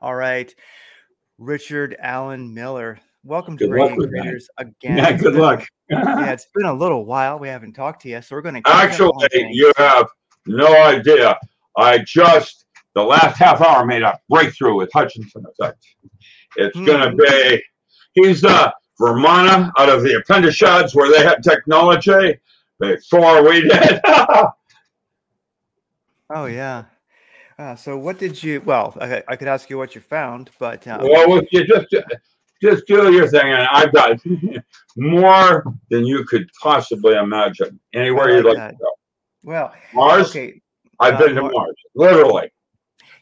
All right. Richard Allen Miller, welcome to Radiant Creators again. Yeah, good luck. Yeah, it's been a little while. We haven't talked to you, so we're going to actually. You have no idea. I just the last half hour made a breakthrough with Hutchinson Effect. It's going to be. He's a Vermonter out of the Appendiciades where they had technology before we did. Oh yeah. So what did you? Well, I could ask you what you found, but well, you just do your thing, and I've got more than you could possibly imagine. Anywhere you'd like to go. Well, Mars. Okay. I've been to Mars, literally,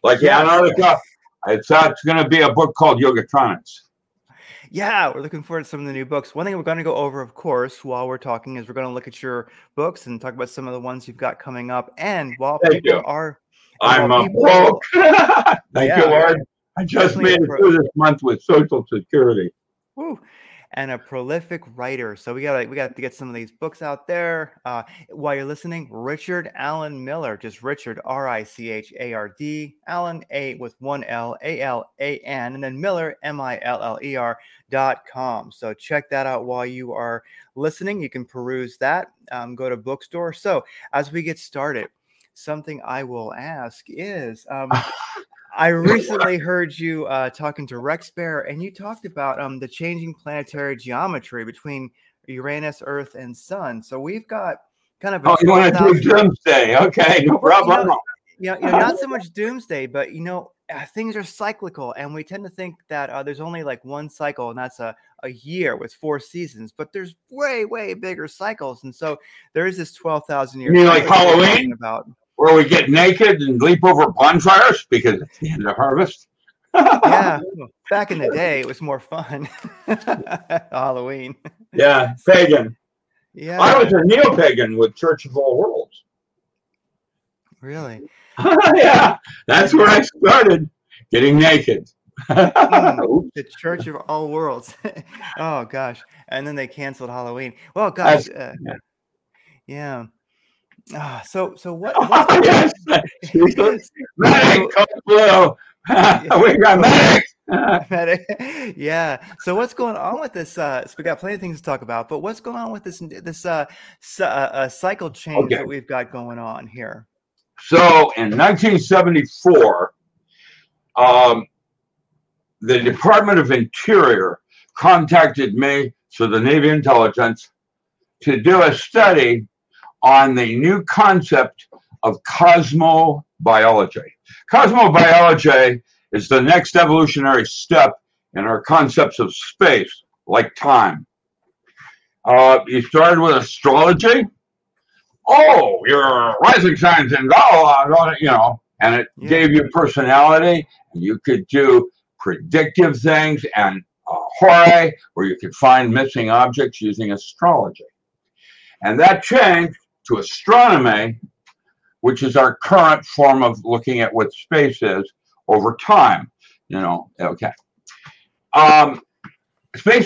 like Antarctica. It's going to be a book called Yogatronics. Yeah, we're looking forward to some of the new books. One thing we're going to go over, of course, while we're talking is we're going to look at your books and talk about some of the ones you've got coming up. And while people are, I'm a woke. Thank you, Lord. I just made it through this month with Social Security. Woo. And a prolific writer. So we got to get some of these books out there. While you're listening, Richard Allen Miller, just Richard, R-I-C-H-A-R-D, Allen, A with one L, A-L-A-N, and then Miller, MILLER.com. So check that out while you are listening. You can peruse that, go to bookstore. So as we get started, something I will ask is... I recently heard you talking to Rex Bear, and you talked about the changing planetary geometry between Uranus, Earth, and Sun. So we've got kind of a... Oh, you want to do doomsday. Okay, no problem. You know, not so much doomsday, but, you know, things are cyclical, and we tend to think that there's only like one cycle, and that's a year with four seasons, but there's way, way bigger cycles. And so there is this 12,000-year... You mean like Halloween? Where we get naked and leap over bonfires because it's the end of harvest. Yeah. Back in the day, it was more fun. Halloween. Yeah. Pagan. Yeah. I was a neo-pagan with Church of All Worlds. Really? Yeah. That's where I started getting naked. The Church of All Worlds. Oh, gosh. And then they canceled Halloween. Well, gosh. Yeah. So what? Yes. Medic, Code Blue. We got medic. Yeah. So what's going on with this? So we got plenty of things to talk about, but what's going on with this cycle change that we've got going on here? So in 1974, the Department of Interior contacted me through the Navy Intelligence to do a study on the new concept of cosmobiology. Cosmobiology is the next evolutionary step in our concepts of space, like time. You started with astrology. Oh, your rising signs and and it gave you personality. And you could do predictive things and horae, where you could find missing objects using astrology. And that changed to astronomy, which is our current form of looking at what space is over time. Space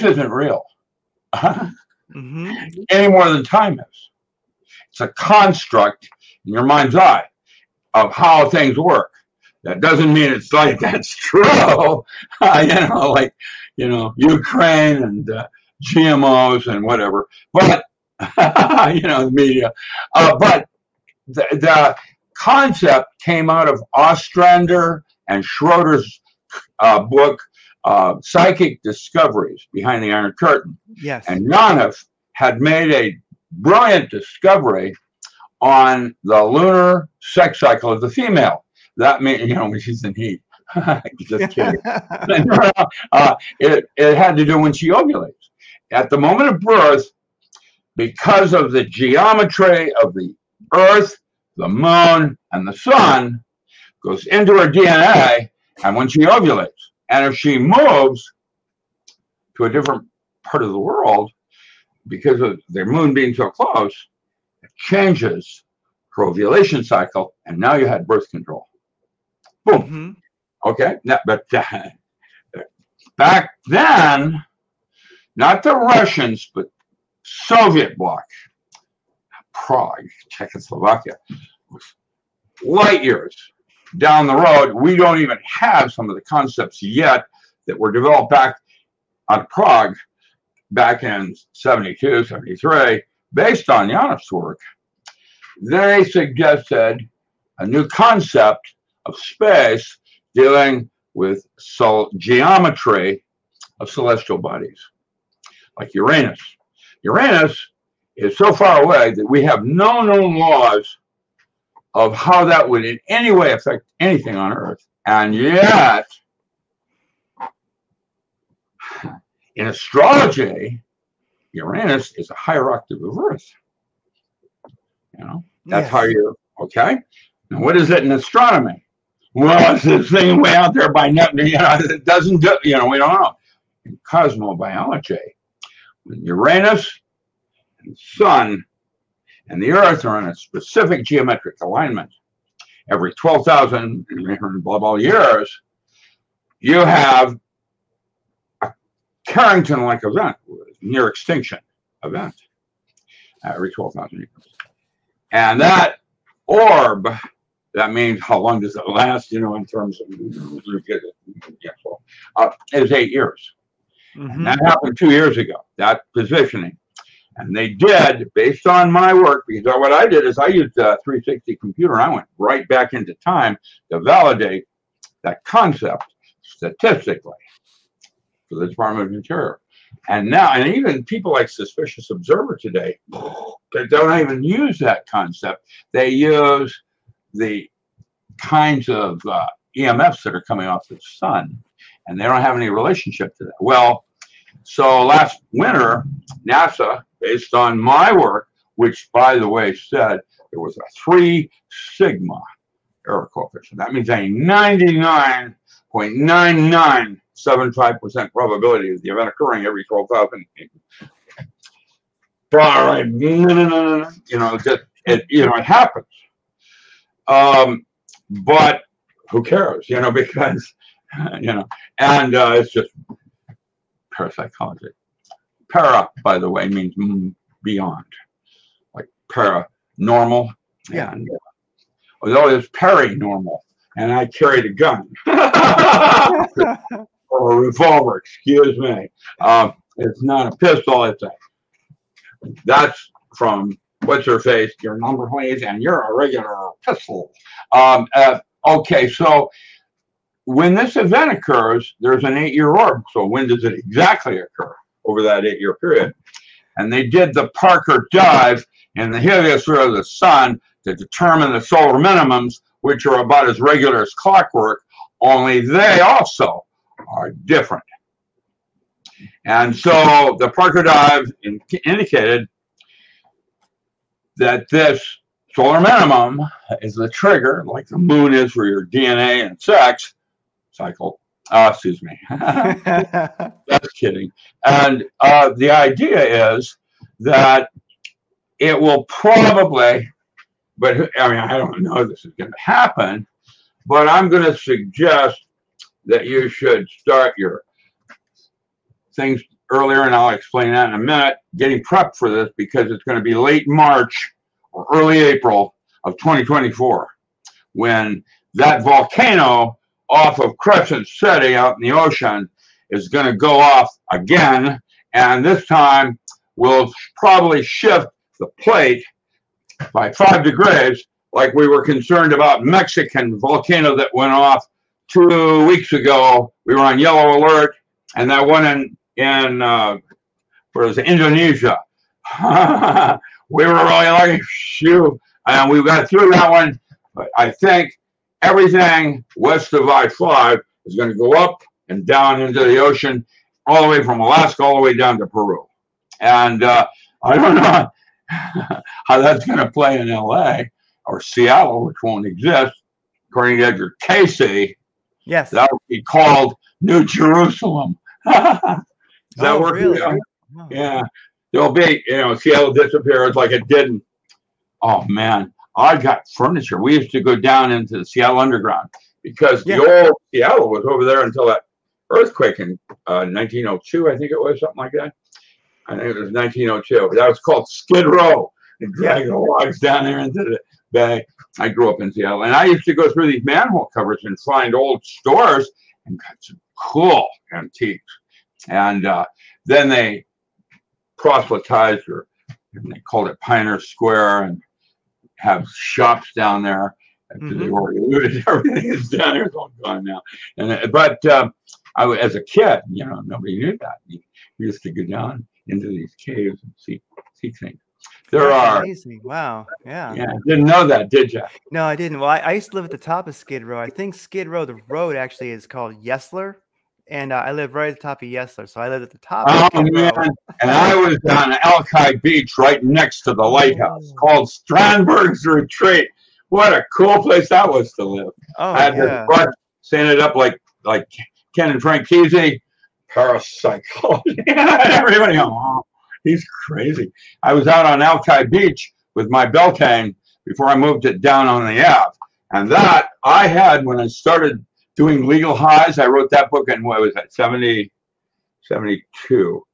isn't real any more than time is. It's a construct in your mind's eye of how things work. That doesn't mean it's like that's true. Ukraine and GMOs and whatever, but the media. But the concept came out of Ostrander and Schroeder's book, Psychic Discoveries Behind the Iron Curtain. Yes. And Yonif had made a brilliant discovery on the lunar sex cycle of the female. That means, when she's in heat. Just kidding. It had to do when she ovulates. At the moment of birth, because of the geometry of the Earth, the Moon, and the Sun, goes into her DNA, and when she ovulates, and if she moves to a different part of the world, because of the Moon being so close, it changes her ovulation cycle, and now you had birth control. Boom. Okay, now, but back then, not the Russians, but Soviet bloc, Prague, Czechoslovakia, was light years down the road, we don't even have some of the concepts yet that were developed back on Prague back in 72, 73, based on Janop's work. They suggested a new concept of space dealing with geometry of celestial bodies, like Uranus. Uranus is so far away that we have no known laws of how that would in any way affect anything on Earth. And yet, in astrology, Uranus is a higher octave of Earth. You know, that's how you're, okay? Now, what is it in astronomy? Well, it's this thing way out there by Neptune, you know, it doesn't do, you know, we don't know. In cosmobiology, when Uranus and Sun and the Earth are in a specific geometric alignment every 12,000 blah blah years, you have a Carrington-like event, near extinction event, every 12,000 years. And that orb, that means how long does it last, you know, in terms of, is 8 years. Mm-hmm. And that happened 2 years ago, that positioning. And they did, based on my work, because what I did is I used a 360 computer, and I went right back into time to validate that concept statistically for the Department of Interior. And now, and even people like Suspicious Observer today, they don't even use that concept. They use the kinds of EMFs that are coming off the sun, and they don't have any relationship to that. Well, so last winter, NASA, based on my work, which, by the way, said there was a 3 sigma error coefficient. That means a 99.9975% probability of the event occurring every 12,000. You know, it happens. But who cares? You know, because, you know, and it's just parapsychology. Para, by the way, means beyond, like paranormal. Yeah. And although it's paranormal, and I carried a gun or a revolver. Excuse me. It's not a pistol. It's a. That's from what's her face. Your number, please, and you're a regular pistol. Okay, so when this event occurs, there's an 8-year orb. So when does it exactly occur over that 8-year period? And they did the Parker dive in the heliosphere of the sun to determine the solar minimums, which are about as regular as clockwork, only they also are different. And so the Parker dive indicated that this solar minimum is the trigger, like the moon is for your DNA and sex cycle. Excuse me. Just kidding. And the idea is that it will probably, but I mean, I don't know if this is going to happen, but I'm going to suggest that you should start your things earlier, and I'll explain that in a minute, getting prepped for this, because it's going to be late March or early April of 2024 when that volcano off of Crescent City out in the ocean is going to go off again, and this time we'll probably shift the plate by 5 degrees, like we were concerned about Mexican volcano that went off 2 weeks ago. We were on yellow alert, and that one in Indonesia. We were really like, shoo, and we got through that one. But I think everything west of I-5 is going to go up and down into the ocean, all the way from Alaska all the way down to Peru. And I don't know how that's going to play in L.A. or Seattle, which won't exist, according to Edgar Cayce. Yes, that would be called New Jerusalem. Does that work? Really? No. Yeah, there'll be, you know, Seattle disappears like it didn't. Oh man, I got furniture. We used to go down into the Seattle Underground because the old Seattle was over there until that earthquake in 1902, I think it was, something like that. I think it was 1902. That was called Skid Row. And dragged the logs down there into the that I grew up in Seattle. And I used to go through these manhole covers and find old stores and got some cool antiques. And then they proselytized, or they called it Pioneer Square, and have shops down there. Mm-hmm. They already looted everything that's down there. It's all gone now. And but I, as a kid, you know, nobody knew that. We used to go down into these caves and see things. There are amazing. Wow. Yeah. Yeah. Didn't know that, did you? No, I didn't. Well, I used to live at the top of Skid Row. I think Skid Row, the road actually is called Yesler. And I live right at the top of Yesler. So I lived at the top of Skid Row. And I was on Alki Beach right next to the lighthouse called Strandberg's Retreat. What a cool place that was to live. Oh, I had this brother standing it up like Ken and Frank Kesey, parapsychology. Everybody, oh, he's crazy. I was out on Alki Beach with my Beltane before I moved it down on the Ave. And that I had when I started doing Legal Highs. I wrote that book in, what was that, 72, I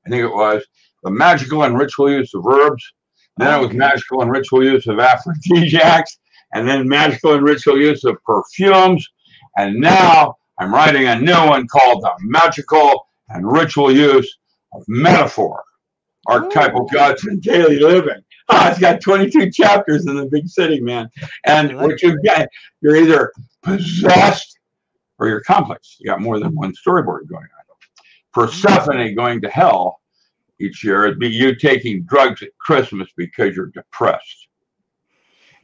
think it was. The Magical and Ritual Use of Herbs. And then it was Magical and Ritual Use of Aphrodisiacs. And then Magical and Ritual Use of Perfumes. And now I'm writing a new one called The Magical and Ritual Use of Metaphor, Archetypal Gods and Daily Living. Oh, it's got 22 chapters in the big city, man. And what you get, you're either possessed or you're complex. You got more than one storyboard going on. Persephone going to hell each year would be you taking drugs at Christmas because you're depressed.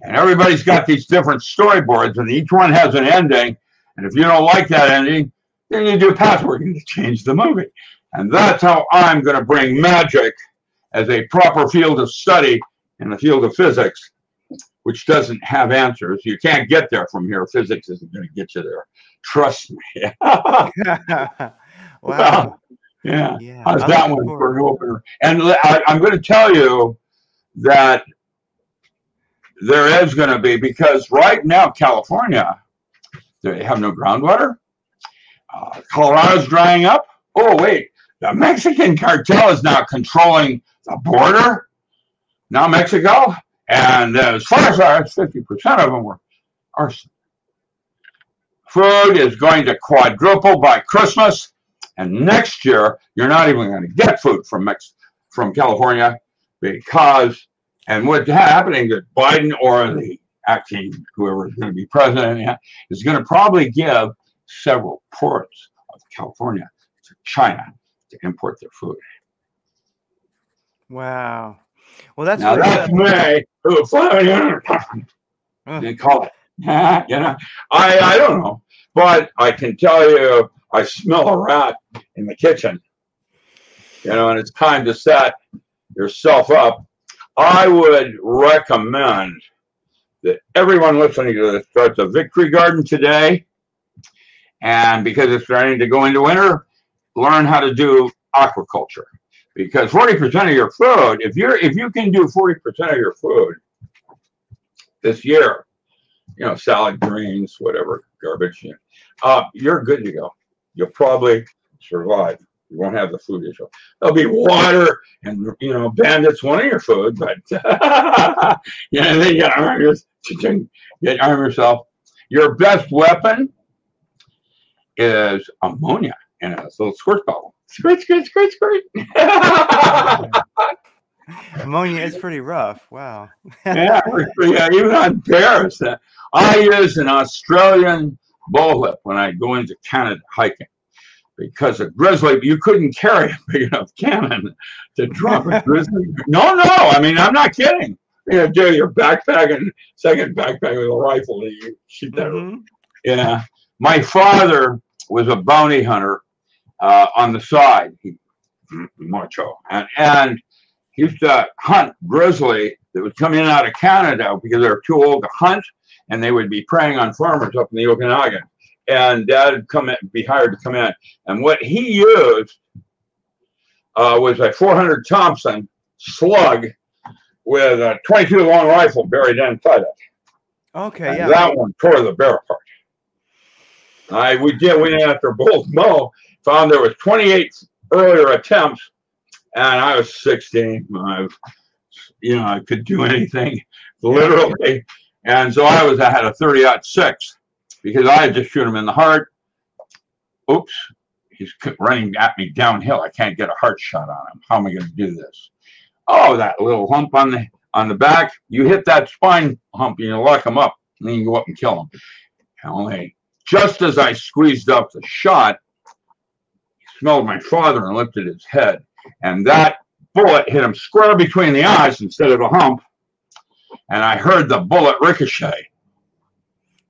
And everybody's got these different storyboards, and each one has an ending. And if you don't like that ending, then you do passwording to change the movie. And that's how I'm going to bring magic as a proper field of study in the field of physics, which doesn't have answers. You can't get there from here. Physics isn't going to get you there. Trust me. Wow. Yeah. How's that one for an opener? And I'm going to tell you that there is going to be, because right now, California, they have no groundwater. Colorado's drying up. Oh, wait. The Mexican cartel is now controlling the border. Now Mexico. And as far as I know, 50% of them were arson. Food is going to quadruple by Christmas. And next year, you're not even going to get food from California because... And what's happening is Biden or the acting, whoever is going to be president, is going to probably give several ports of California to China to import their food. Wow. Well, that's now that's me. They call it. You know, I don't know, but I can tell you, I smell a rat in the kitchen. You know, and it's time to set yourself up. I would recommend that everyone listening to this starts a victory garden today. And because it's starting to go into winter, learn how to do aquaculture. Because 40% of your food, if you can do 40% of your food this year, you know, salad, greens, whatever, garbage, you know, you're good to go. You'll probably survive. You won't have the food issue. There'll be water and, you know, bandits wanting your food, but you know, then you arm yourself. Your best weapon is ammonia in a little squirt bottle. Squirt, squirt, squirt, squirt. Ammonia is pretty rough. Wow. Yeah, even on bears. I use an Australian bullwhip when I go into Canada hiking. Because a grizzly, you couldn't carry a big enough cannon to drop a grizzly. No, I mean, I'm not kidding. You know, do your backpack and second backpack with a rifle and you shoot that. Mm-hmm. Yeah. My father was a bounty hunter on the side, macho. And he used to hunt grizzly that was coming in out of Canada because they were too old to hunt, and they would be preying on farmers up in the Okanagan. And Dad would come in, be hired to come in. And what he used was a .400 Thompson slug with a .22 long rifle buried inside it. Okay, and that one tore the bear apart. We went after Bull's Moe, found there was 28 earlier attempts, and I was 16. I could do anything, literally. And so I had a 30-06 because I had just shoot him in the heart. Oops, he's running at me downhill. I can't get a heart shot on him. How am I going to do this? Oh, that little hump on the back. You hit that spine hump and you lock him up, and then you go up and kill him. And only just as I squeezed up the shot, he smelled my father and lifted his head, and that bullet hit him square between the eyes instead of a hump, and I heard the bullet ricochet.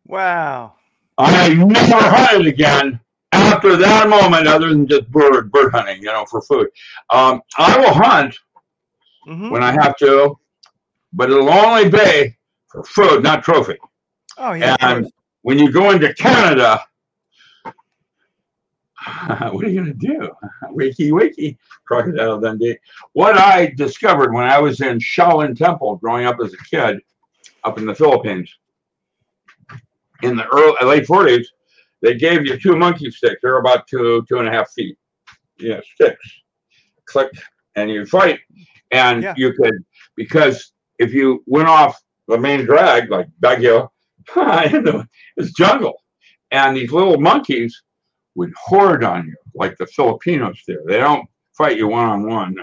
Wow. I never hunted again after that moment, other than just bird hunting, for food. I will hunt when I have to, but it'll only be for food, not trophy. Oh, yeah. And when you go into Canada, what are you going to do? Wakey, wakey, Crocodile Dundee. What I discovered when I was in Shaolin Temple growing up as a kid up in the Philippines in the late 40s, they gave you two monkey sticks. They're about 2.5 feet. Yeah, sticks. Click, and you fight. And you could, because if you went off the main drag, like Baguio, it's jungle. And these little monkeys would hoard on you, like the Filipinos there. They don't fight you one-on-one.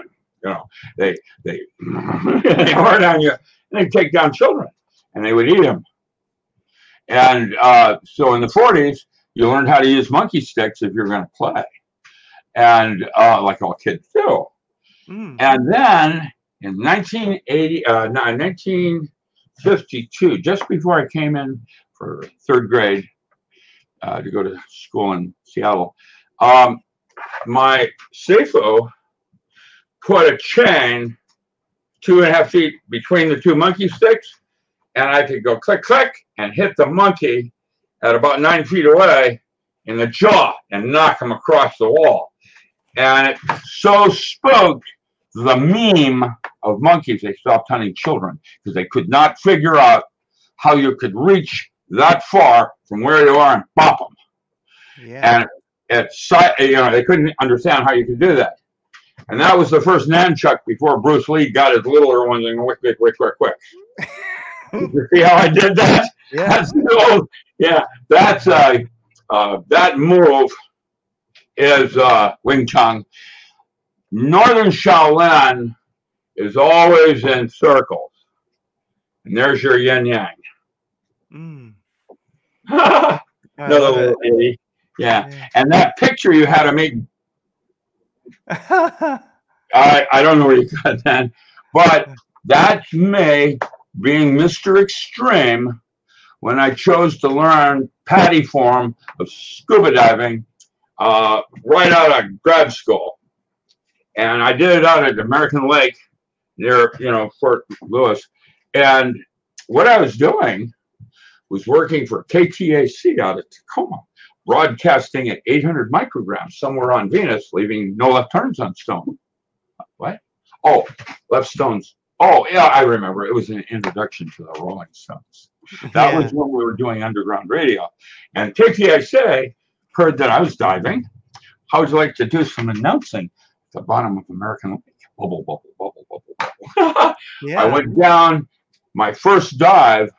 They they hoard on you, and they take down children, and they would eat them. And so in the 40s, you learned how to use monkey sticks if you're going to play, and like all kids do. Mm. And then in 1952, just before I came in for third grade to go to school in Seattle, my Seifu put a chain 2.5 feet between the two monkey sticks, and I could go click, click, and hit the monkey at about 9 feet away in the jaw and knock him across the wall. And it so spoke the meme of monkeys, they stopped hunting children because they could not figure out how you could reach that far from where you are and bop them. Yeah. And they couldn't understand how you could do that. And that was the first nunchuck before Bruce Lee got his littler ones and went quick. You see how I did that? Yeah. That move is Wing Chun. Northern Shaolin is always in circles, and there's your yin yang. Mm. Another little lady, yeah. And that picture you had of me, I don't know where you got that, but that's me being Mr. Extreme when I chose to learn paddy form of scuba diving right out of grad school. And I did it out at American Lake near, Fort Lewis. And what I was doing was working for KTAC out of Tacoma, broadcasting at 800 micrograms somewhere on Venus, leaving no left turns on stone. What? Oh, left stones. Oh, yeah, I remember. It was an introduction to the Rolling Stones. That was when we were doing underground radio. And KTAC heard that I was diving. How would you like to do some announcing? The bottom of American Lake. Bubble, bubble, bubble, bubble, bubble. Yeah. I went down. My first dive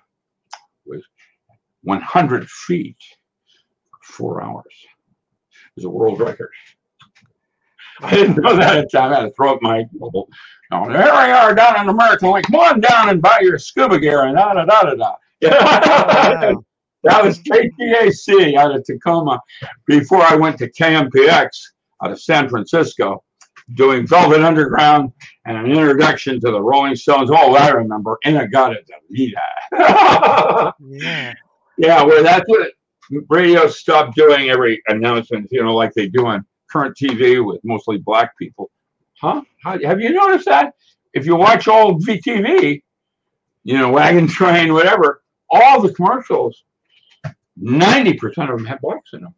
was 100 feet for 4 hours. It was a world record. I didn't know that at the time. I had to throw up my bubble. Now, there we are down in American Lake. Come on down and buy your scuba gear and da-da-da-da-da. Yeah. Wow. That was KTAC out of Tacoma before I went to KMPX out of San Francisco, doing Velvet Underground and an introduction to the Rolling Stones. Oh, I remember. Inagata Davida. Yeah, well, that's what radio stopped doing every announcement, like they do on current TV with mostly black people. Huh? Have you noticed that? If you watch old VTV, Wagon Train, whatever, all the commercials, 90% of them have blacks in them.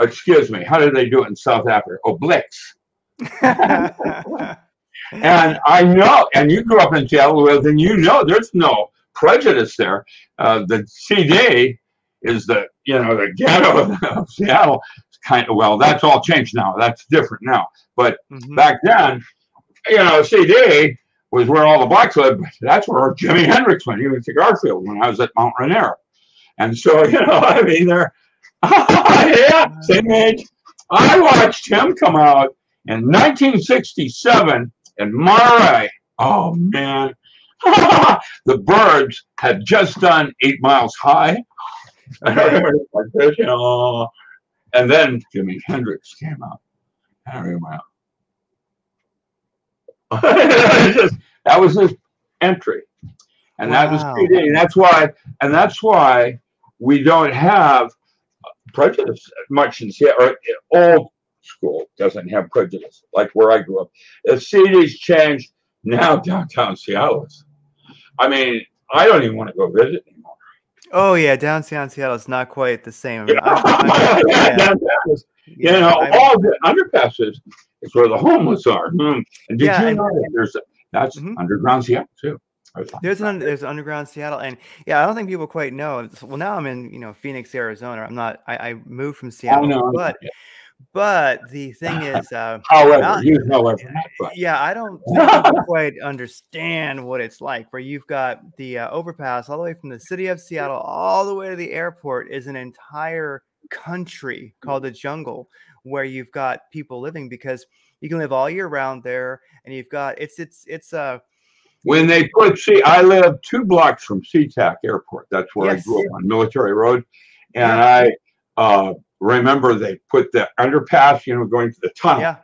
Excuse me, how did they do it in South Africa? Oh, Blix. And I know, and you grew up in Seattle with, and there's no prejudice there. The CD is the, the ghetto of Seattle. It's that's all changed now. That's different now. But back then, CD was where all the blacks lived. That's where Jimi Hendrix went. He went to Garfield when I was at Mount Rainier. And so, you know, I mean, they're yeah, same age. I watched him come out in 1967 in Monterey. Oh, man. The Byrds had just done 8 Miles High. And everybody was like this, you know. And then Jimi Hendrix came out. I remember. That was his entry. And wow. That was PD. And that's why we don't have prejudice much in Seattle. Old school doesn't have prejudice, like where I grew up. The CDs changed. Now downtown Seattle is. I mean, I don't even want to go visit anymore. Oh, yeah. Downtown Seattle is not quite the same. I mean, all the underpasses is where the homeless are. Mm. And did you know that that's underground Seattle, too? There's an underground Seattle, and yeah, I don't think people quite know. Well, now I'm in Phoenix, Arizona. I moved from Seattle, but the thing is, I don't quite understand what it's like. Where you've got the overpass all the way from the city of Seattle all the way to the airport is an entire country called the jungle, where you've got people living because you can live all year round there, and you've got it's. When they put I live 2 blocks from SeaTac Airport. That's where I grew up on Military Road. And I remember they put the underpass, going to the tunnel. Yeah.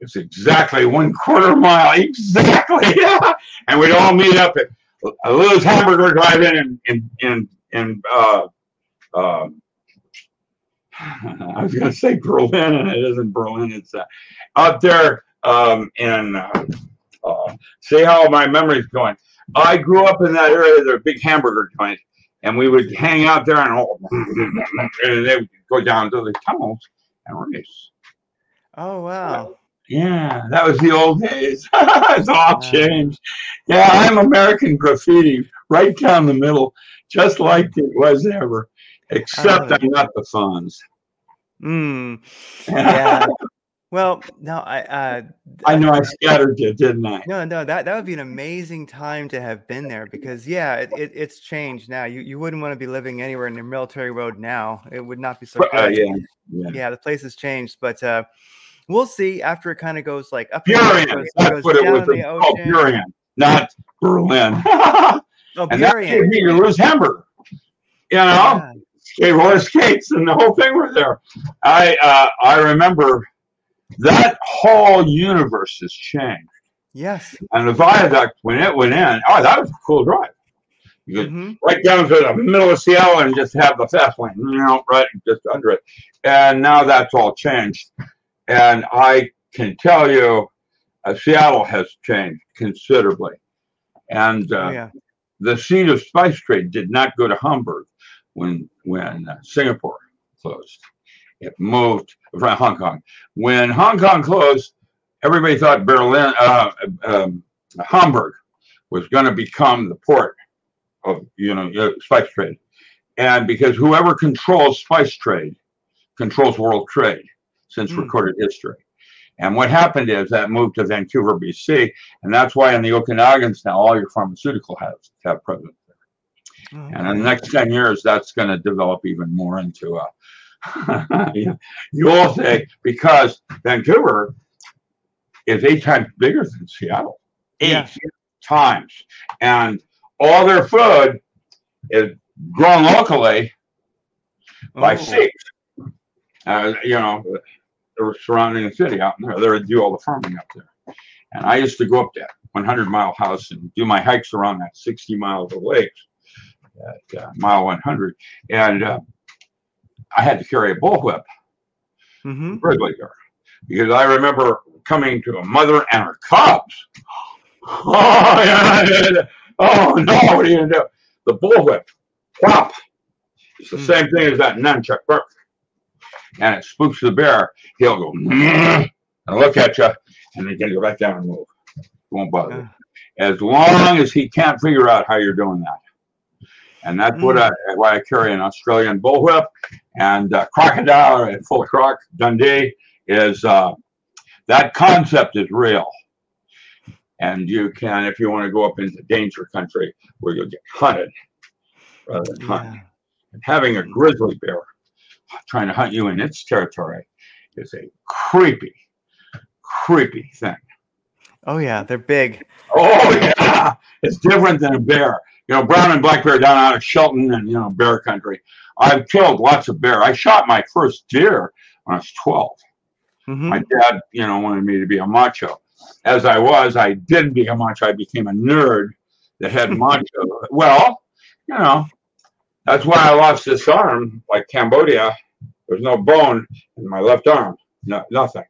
It's exactly 1/4 mile. Exactly. Yeah. And we'd all meet up at Lou's Hamburger Drive-In and I was going to say Berlin, and it isn't Berlin. It's up there in... see how my memory's going. I grew up in that area. There were big hamburger joints, and we would hang out there, and they would go down to the tunnels and race. Oh wow! Yeah, that was the old days. It's all changed. Yeah, I'm American graffiti right down the middle, just like it was ever, except I'm not the Fonz. Yeah. Well, no, I know I scattered you, didn't I? No, that would be an amazing time to have been there because, it's changed now. You wouldn't want to be living anywhere in the Military Road now. It would not be so good. Yeah, the place has changed, but we'll see after it kind of goes like up. Burien, that's what it was called, Burien, not Berlin. And that's where you lose Hamburg, roller skates and the whole thing were there. I remember... That whole universe has changed. Yes. And the viaduct, when it went in, that was a cool drive. You could right down to the middle of Seattle and just have the fast lane, right just under it. And now that's all changed. And I can tell you, Seattle has changed considerably. And the seat of spice trade did not go to Hamburg when Singapore closed. It moved from Hong Kong. When Hong Kong closed, everybody thought Hamburg was going to become the port of, spice trade. And because whoever controls spice trade controls world trade since recorded history. And what happened is that moved to Vancouver, BC. And that's why in the Okinawans now, all your pharmaceutical houses have presence there. Mm-hmm. And in the next 10 years, that's going to develop even more into a, you all say because Vancouver is 8 times bigger than Seattle, 8 times, and all their food is grown locally by sea. They're surrounding the city out there. They do all the farming up there, and I used to go up that 100-mile house and do my hikes around that 60 miles of lakes at mile 100, and. I had to carry a bullwhip, Ridley there, because I remember coming to a mother and her cubs. What are you gonna do? The bullwhip, whop. It's the same thing as that nunchuck burp, and it spooks the bear. He'll go and look at you, and he's gonna go back down and move. It won't bother you as long as he can't figure out how you're doing that. And that's why I carry an Australian bullwhip and crocodile and full of croc. Dundee is that concept is real. And you can, if you want to go up into danger country where you'll get hunted rather than hunted. And having a grizzly bear trying to hunt you in its territory is a creepy, creepy thing. Oh, yeah. They're big. Oh, yeah. It's different than a bear. You know, brown and black bear down out of Shelton and, you know, bear country. I've killed lots of bear. I shot my first deer when I was 12. Mm-hmm. My dad, you know, wanted me to be a macho. As I was, I didn't become a macho. I became a nerd that had macho. Well, you know, that's why I lost this arm, like Cambodia. There's no bone in my left arm. No, nothing.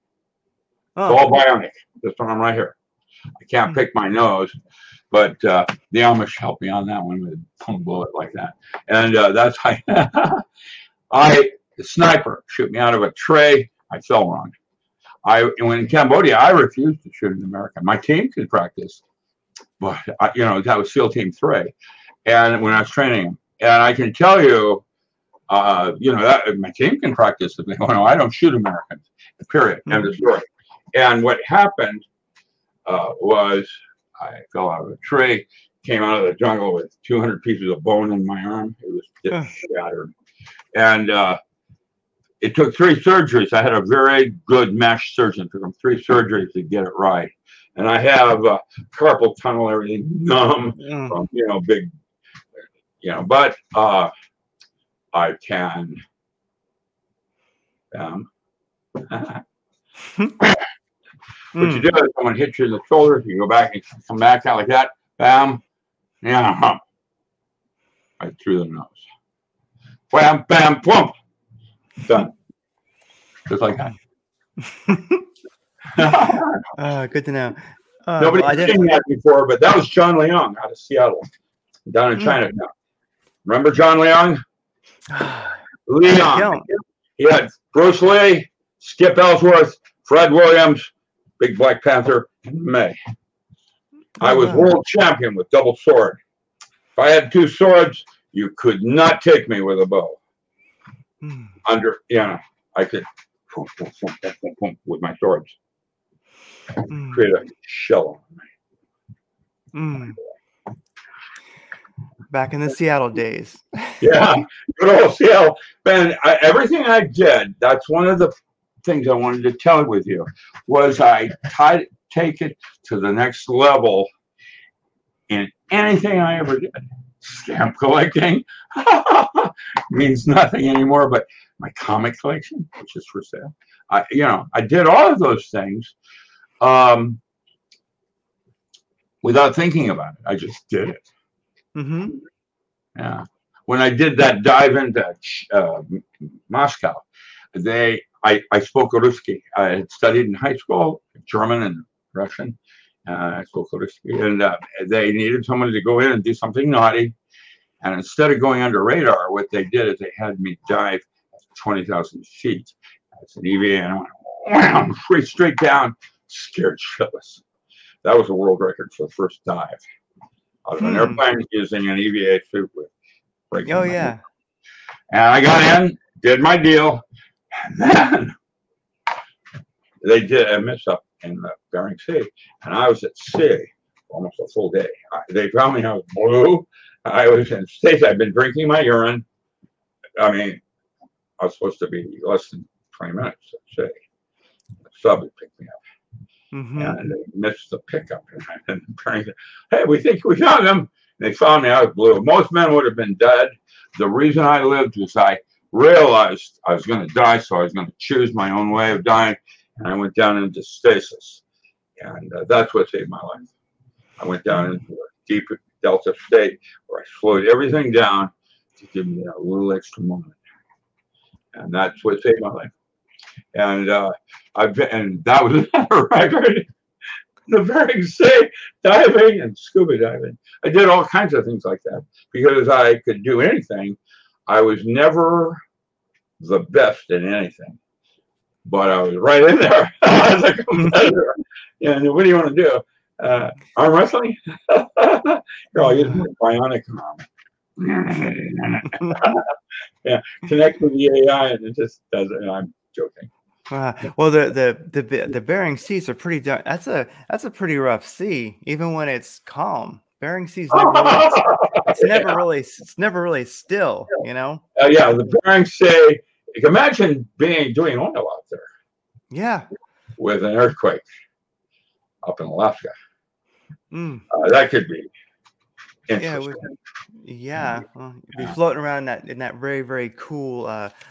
Oh. It's all bionic. This arm right here. I can't pick my nose, but the Amish helped me on that one with a bone bullet like that. And that's how the sniper shoot me out of a tray. I fell wrong. When in Cambodia, I refused to shoot an American. My team could practice, but you know, that was SEAL Team 3, and when I was training them, and I can tell you, you know, that my team can practice if they want. No, I don't shoot Americans. Period. End of story. And what happened was I fell out of a tree, came out of the jungle with 200 pieces of bone in my arm. It was just shattered, and. It took 3 surgeries. I had a very good mesh surgeon. It took him 3 surgeries to get it right. And I have carpal tunnel, everything numb from, you know, big, you know, but I can. What you do is someone hits you in the shoulder, you go back and come back out like that. Bam. Yeah. Hump. Right through the nose. Wham, bam, plump. Done. Just like that. Good to know. Nobody's seen that before, but that was John Leong out of Seattle, down in Chinatown. Remember John Leong? Leong. He had Bruce Lee, Skip Ellsworth, Fred Williams, Big Black Panther, and May. I was world champion with double sword. If I had 2 swords, you could not take me with a bow. Under, you know, I could boom, boom, boom, boom, boom, boom, with my swords create a shell on me. Back in the Seattle days, good old Seattle. Man, everything I did, that's one of the things I wanted to tell with you, was I take it to the next level in anything I ever did. Stamp collecting means nothing anymore, but my comic collection, which is for sale, I did all of those things without thinking about it. I just did it. Mm-hmm. Yeah. When I did that dive into Moscow, I spoke Ruski. I had studied in high school German and Russian. And they needed someone to go in and do something naughty. And instead of going under radar, what they did is they had me dive at 20,000 feet. That's an EVA. And I went, wow, straight down, scared shitless. That was a world record for the first dive out of an airplane using an EVA suit with braking. Oh, yeah. Head. And I got in, did my deal. And then they did a mess up in the Bering Sea, and I was at sea almost a full day. They found me. I was blue. I was in states. I'd been drinking my urine. I mean, I was supposed to be less than 20 minutes at sea. The sub would pick me up, and they missed the pickup. And Bering said, "Hey, we think we found them." And they found me. I was blue. Most men would have been dead. The reason I lived was I realized I was going to die, so I was going to choose my own way of dying. And I went down into stasis, and that's what saved my life. I went down into a deep delta state where I slowed everything down to give me a little extra moment, and that's what saved my life. And that was a record. The Bering Sea, diving and scuba diving. I did all kinds of things like that because I could do anything. I was never the best at anything. But I was right in there as a competitor. And what do you want to do? Arm wrestling? I'll use my bionic arm. Connect with the AI, and it just does it. I'm joking. Well, the Bering Seas are pretty. That's a pretty rough sea, even when it's calm. Bering Sea's never really still, you know. Yeah, the Bering Sea. Imagine doing oil out there. Yeah. With an earthquake up in Alaska, that could be interesting. You'd be floating around in that very, very cool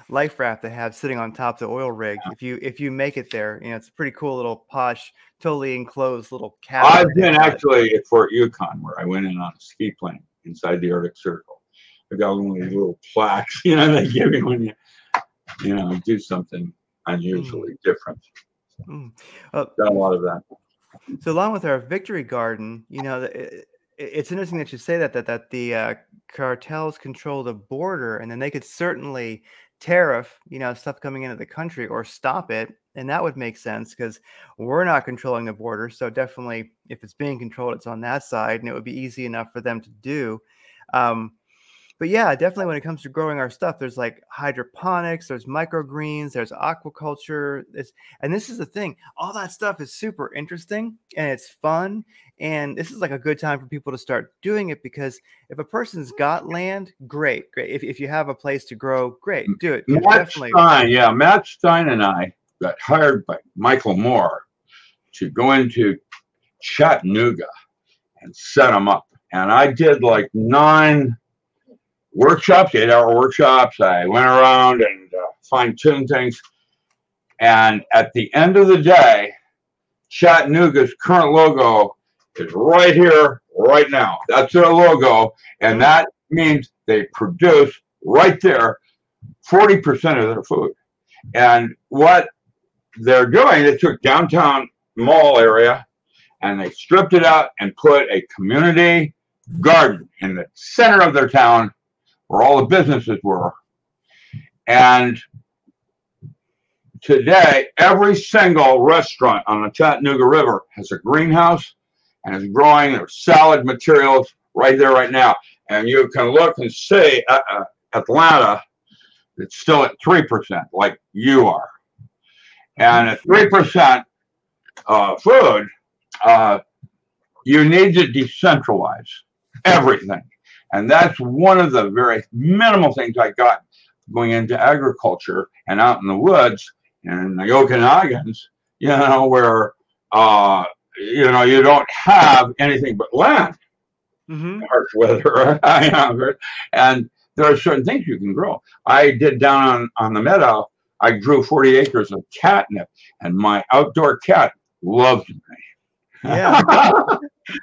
life raft they have sitting on top of the oil rig. Yeah. If you make it there, you know, it's a pretty cool little posh, totally enclosed little cabin. I've been actually at Fort Yukon where I went in on a ski plane inside the Arctic Circle. I got one of these little plaques, you know, they give you when you do something unusually different. Done a lot of that. So along with our Victory Garden, you know, it's interesting that you say that the cartels control the border, and then they could certainly tariff, you know, stuff coming into the country or stop it. And that would make sense because we're not controlling the border. So definitely if it's being controlled, it's on that side, and it would be easy enough for them to do. But yeah, definitely when it comes to growing our stuff, there's like hydroponics, there's microgreens, there's aquaculture. And this is the thing. All that stuff is super interesting and it's fun. And this is like a good time for people to start doing it, because if a person's got land, great. If you have a place to grow, great, do it. Matt Stein and I got hired by Michael Moore to go into Chattanooga and set them up. And I did like 9 workshops, 8-hour workshops. I went around and fine-tuned things. And at the end of the day, Chattanooga's current logo is right here, right now. That's their logo. And that means they produce right there 40% of their food. And what they're doing, they took downtown mall area and they stripped it out and put a community garden in the center of their town, where all the businesses were. And today, every single restaurant on the Chattanooga River has a greenhouse and is growing their salad materials right there, right now. And you can look and see Atlanta, it's still at 3%, like you are. And at 3% food, you need to decentralize everything. And that's one of the very minimal things I got going into agriculture and out in the woods and the Okanagans, you know, where, you know, you don't have anything but land, harsh weather, and there are certain things you can grow. I did down on the meadow, I grew 40 acres of catnip, and my outdoor cat loved me. Yeah.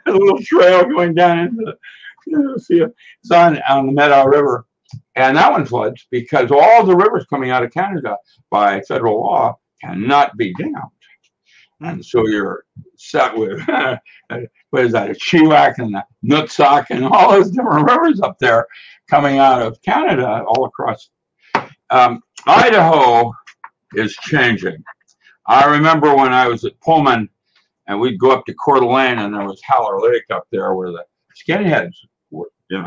A little trail going down into the... See, it's on the Medow River, and that one floods because all the rivers coming out of Canada by federal law cannot be dammed, and so you're set with a Chiwak and a Nooksack and all those different rivers up there coming out of Canada all across. Idaho is changing. I remember when I was at Pullman, and we'd go up to Coeur d'Alene, and there was Howler Lake up there where the skinheads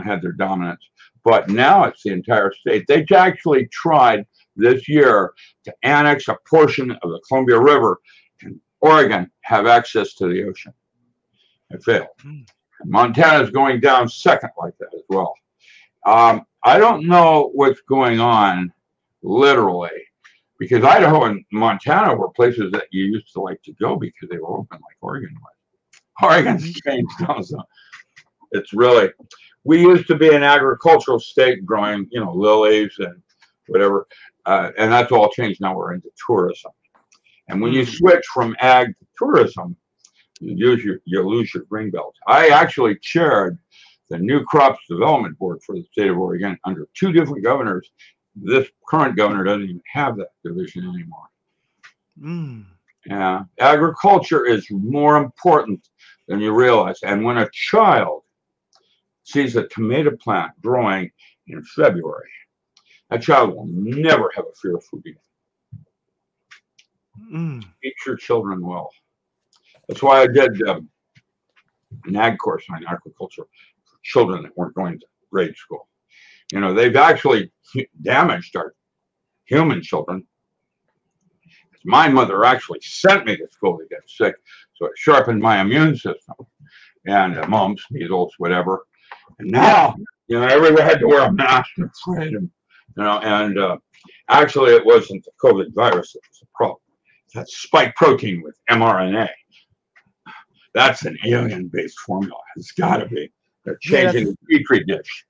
had their dominance, but now it's the entire state. They actually tried this year to annex a portion of the Columbia River and Oregon have access to the ocean. It failed. Montana's going down second like that as well. I don't know what's going on literally, because Idaho and Montana were places that you used to like to go because they were open like Oregon was. Oregon's changed also. It's really, we used to be an agricultural state growing, you know, lilies and whatever. And that's all changed. Now we're into tourism. And when you switch from ag to tourism, you lose your green belt. I actually chaired the New Crops Development Board for the state of Oregon under 2 different governors. This current governor doesn't even have that division anymore. Yeah. Agriculture is more important than you realize. And when a child sees a tomato plant growing in February, that child will never have a fear of food again. Teach your children well. That's why I did an ag course on agriculture for children that weren't going to grade school. You know, they've actually damaged our human children My mother actually sent me to school to get sick, so it sharpened my immune system and mumps, measles, whatever. And now, you know, everywhere I had to wear a mask and afraid, and, you know, and actually it wasn't the COVID virus that was the problem. That spike protein with mRNA. That's an alien-based formula. It's got to be. They're changing the petri dish.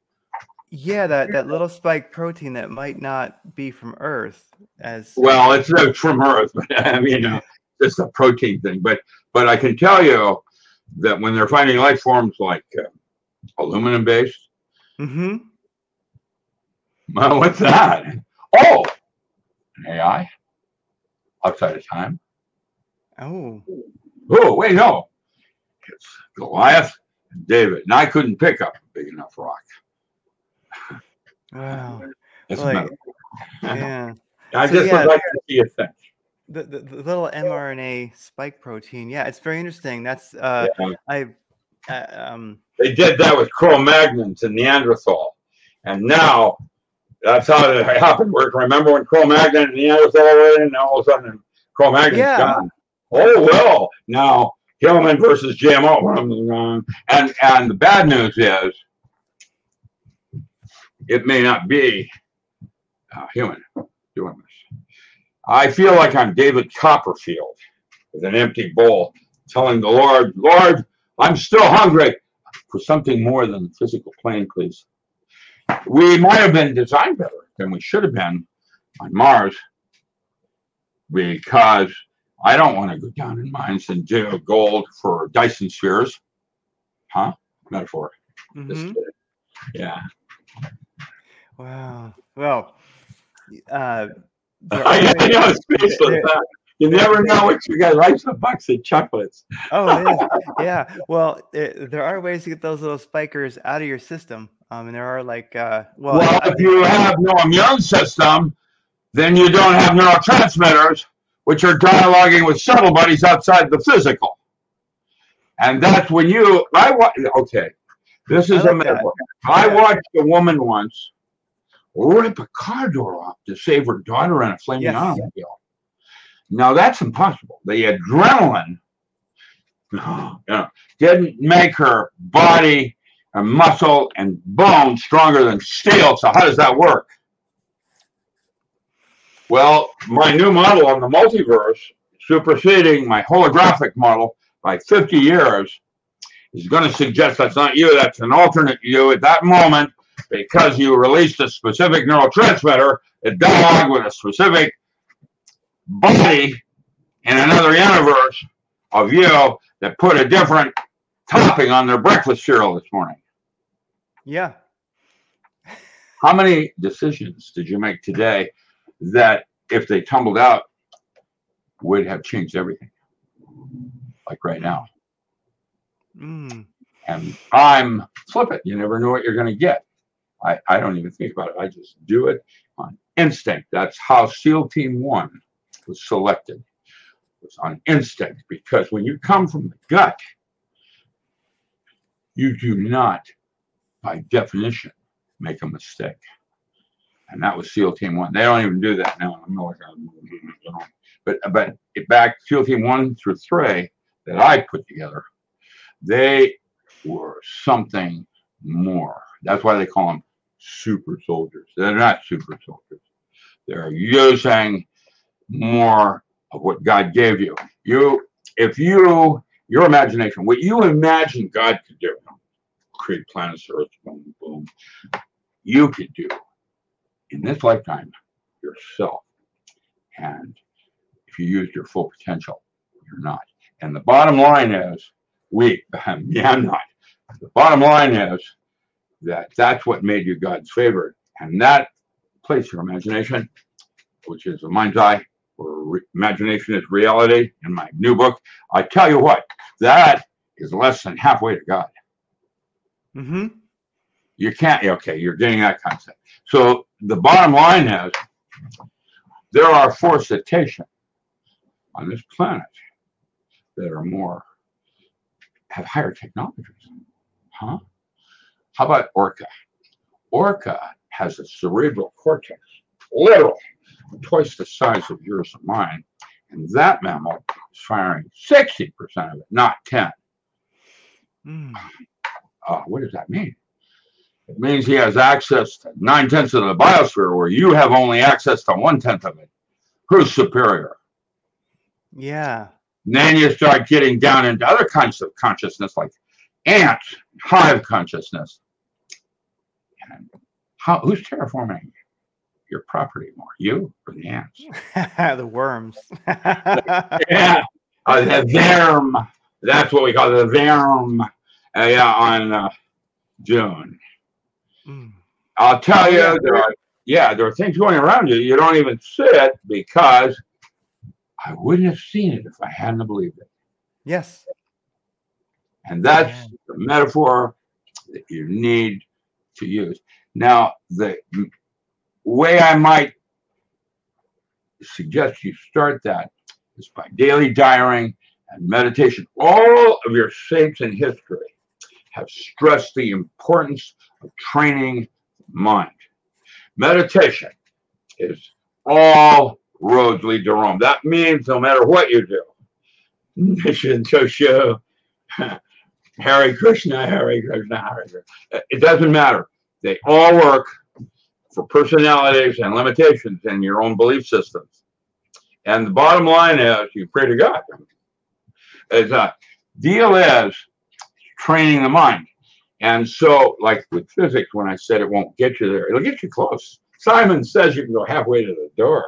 Yeah, that little spike protein that might not be from Earth. It's from Earth, but I mean, it's a protein thing. But I can tell you that when they're finding life forms like aluminum-based. Mm-hmm. Well, what's that? Oh, an AI outside of time. Oh. Oh, wait, no. It's Goliath and David, and I couldn't pick up a big enough rock. Wow. That's yeah. I would like to see a thing. The little mRNA spike protein. Yeah, it's very interesting. That's they did that with Cro-Magnons and Neanderthal, and now that's how it happened. Remember when Cro-Magnon and Neanderthal were in, all of a sudden Cro-Magnon's gone. Oh well, now Hillman versus GMO. One of them's wrong, and the bad news is, it may not be human doing this. I feel like I'm David Copperfield with an empty bowl telling the Lord, Lord, I'm still hungry for something more than the physical plane, please. We might have been designed better than we should have been on Mars, because I don't want to go down in mines and dig gold for Dyson spheres. Huh? Metaphor. Mm-hmm. Yeah. Wow. Well, I know it's speechless. You never know what you got. Life's a box of chocolates. Oh, it is. Yeah. Well, there are ways to get those little spikers out of your system. And there are like, if you have no immune system, then you don't have neurotransmitters, which are dialoguing with subtle bodies outside the physical. And that's when this is a metaphor. I watched a woman once rip a car door off to save her daughter in a flaming automobile. Now, that's impossible. The adrenaline didn't make her body and muscle and bone stronger than steel. So how does that work? Well, my new model on the multiverse, superseding my holographic model by 50 years, is going to suggest that's not you, that's an alternate you at that moment, because you released a specific neurotransmitter, a dialogue with a specific body in another universe of you that put a different topping on their breakfast cereal this morning. Yeah. How many decisions did you make today that, if they tumbled out, would have changed everything? Like right now. Mm. And I'm flippant. You never know what you're going to get. I don't even think about it. I just do it on instinct. That's how SEAL Team 1 was selected. It was on instinct, because when you come from the gut, you do not, by definition, make a mistake. And that was SEAL Team 1. They don't even do that now. I'm not like, but back SEAL Team 1 through 3 that I put together, they were something more. That's why they call them super soldiers. They're not super soldiers. They're using more of what God gave you. Your imagination, what you imagine God could do, create planets, Earth, boom, boom, you could do in this lifetime yourself. And if you use your full potential, you're not. And the bottom line is, I'm not. The bottom line is that's what made you God's favorite. And that place, your imagination, which is the mind's eye, where imagination is reality, in my new book. I tell you what, that is less than halfway to God. Mm-hmm. You can't, you're getting that concept. So the bottom line is, there are four cetacean on this planet that are have higher technologies. Huh? How about orca? Orca has a cerebral cortex, literally twice the size of yours and mine, and that mammal is firing 60% of it, not 10. What does that mean? It means he has access to 9/10 of the biosphere, where you have only access to 1/10 of it. Who's superior? Yeah. And then you start getting down into other kinds of consciousness, like ants, hive consciousness. And who's terraforming your property more, you or the ants? The worms. Yeah, the verm. That's what we call the verm. On June. I'll tell you, there are things going around you. You don't even see it, because I wouldn't have seen it if I hadn't believed it. Yes. And that's the metaphor that you need to use. Now, the way I might suggest you start that is by daily diarying and meditation. All of your saints in history have stressed the importance of training the mind. Meditation is all roads lead to Rome. That means no matter what you do, Mission Tosho, Hare Krishna, Hare Krishna, Hare Krishna, it doesn't matter. They all work for personalities and limitations in your own belief systems. And the bottom line is you pray to God. The deal is training the mind. And so, like with physics, when I said it won't get you there, it'll get you close. Simon says you can go halfway to the door.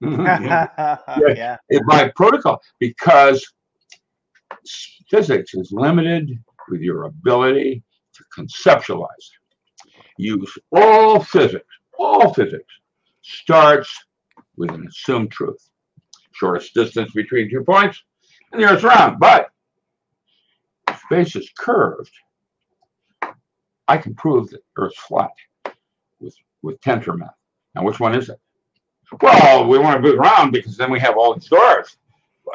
It's by protocol, because physics is limited with your ability to conceptualize. Use all physics starts with an assumed truth. Shortest distance between 2 points, and the Earth's round. But if space is curved, I can prove that Earth's flat with tensor math. Now, which one is it? Well, we want to move around because then we have all these stars. But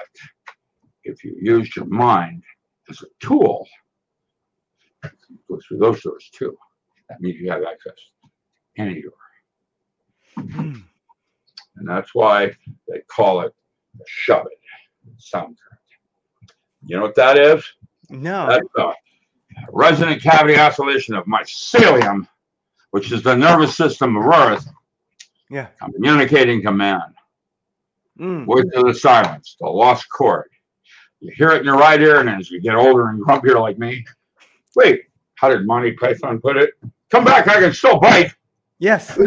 if you use your mind as a tool, you can go through those doors too. That means you have access to any door. And that's why they call it the shove it sound current. You know what that is? No. That's resonant cavity oscillation of mycelium, which is the nervous system of Earth, communicating to man. Voice of the silence, the lost chord. You hear it in your right ear, and as you get older and grumpier like me, wait, how did Monty Python put it? Come back, I can still bite. Yes.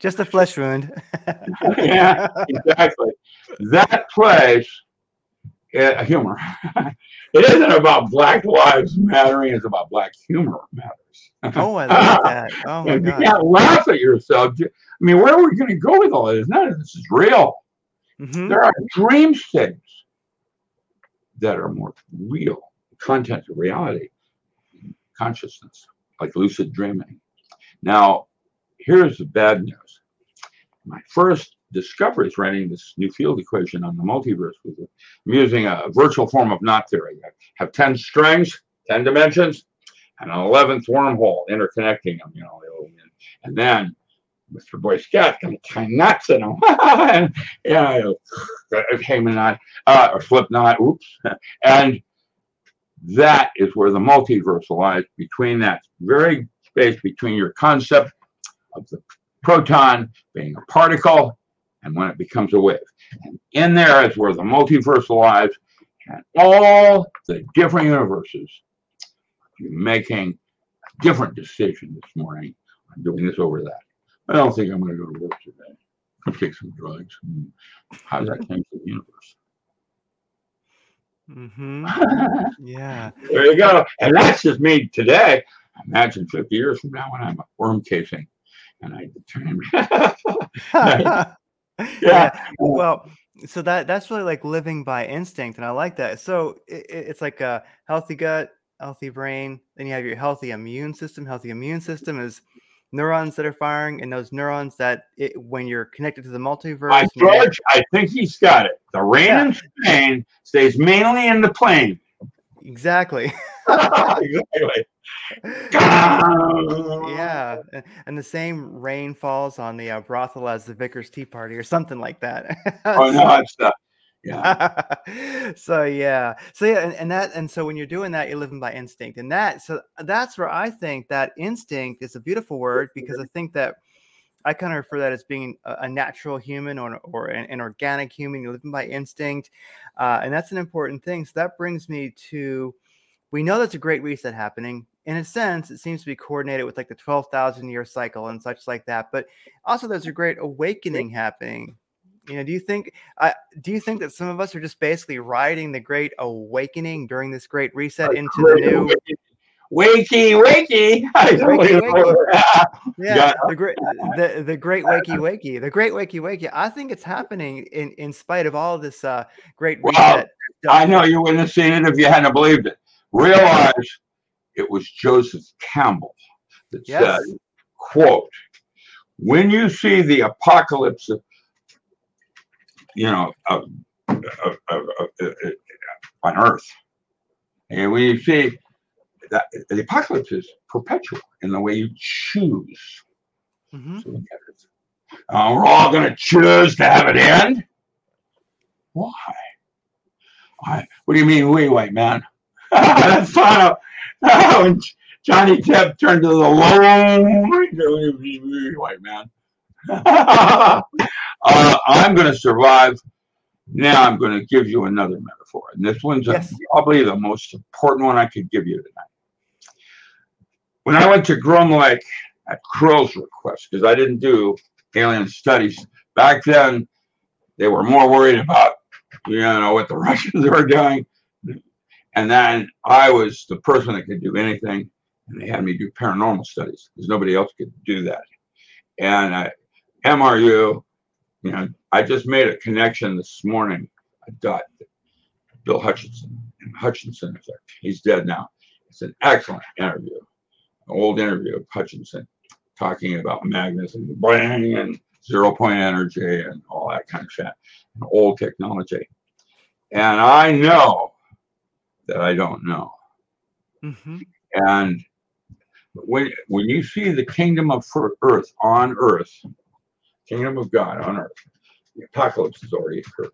Just a flesh wound. Yeah, exactly. That place, humor. It isn't about Black Lives Mattering. It's about Black humor matters. Oh, I love that. Oh, my God. You can't laugh at yourself. I mean, where are we going to go with all this? None of this is real. There are dream states that are more real. Content of reality. Consciousness, like lucid dreaming. Now, here's the bad news. My first discovery is writing this new field equation on the multiverse. I'm using a virtual form of knot theory. I have 10 strings, 10 dimensions, and an 11th wormhole interconnecting them, and then Mr. Boy Scout can tie knots in them. Hangman knot, or slip knot, and that is where the multiverse lies, between that very space between your concept of the proton being a particle and when it becomes a wave. And in there is where the multiverse lies, and all the different universes. You're making a different decision this morning. I'm doing this over that. I don't think I'm going to go to work today. I'll take some drugs. How does that change the universe? Yeah. There you go. And that's just me today. Imagine 50 years from now when I'm a worm casing and I determine. Well, so that's really like living by instinct. And I like that. So it's like a healthy gut, healthy brain. Then you have your healthy immune system. Healthy immune system is neurons that are firing, and those neurons when you're connected to the multiverse. I think he's got it. The rain in Spain stays mainly in the plane. Exactly. Yeah, and the same rain falls on the brothel as the Vicar's Tea Party or something like that. Oh, no, it's Yeah. So when you're doing that, you're living by instinct, and that's where I think that instinct is a beautiful word, because I think that I kind of refer that as being a natural human or an organic human. You're living by instinct, and that's an important thing. So that brings me to, we know that's a great reset happening. In a sense, it seems to be coordinated with like the 12,000 year cycle and such like that. But also, there's a great awakening happening. You know, do you think that some of us are just basically riding the great awakening during this great reset into the new? Wakey, wakey. Wakey. Yeah, the great wakey, wakey. The great wakey, wakey. I think it's happening in spite of all of this great reset. Well, I know you wouldn't have seen it if you hadn't believed it. Realize it was Joseph Campbell that said, quote, when you see the apocalypse of, on Earth, and when you see that, the apocalypse is perpetual in the way you choose. Mm-hmm. So we're all going to choose to have it end. Why? What do you mean, we white man? That's not how Johnny Depp turned to the lonely white man. I'm going to survive. Now I'm going to give you another metaphor, and this one's probably the most important one I could give you tonight. When I went to Groom Lake at Krill's request, because I didn't do alien studies back then, they were more worried about what the Russians were doing, and then I was the person that could do anything, and they had me do paranormal studies because nobody else could do that. And MRU, I just made a connection this morning. I got Bill Hutchinson. And Hutchinson is there. He's dead now. It's an excellent interview, an old interview of Hutchinson talking about magnets and bang and 0-point energy and all that kind of shit and old technology. And I know that I don't know. Mm-hmm. And when you see the kingdom of earth on earth, kingdom of God on earth, the apocalypse has already occurred.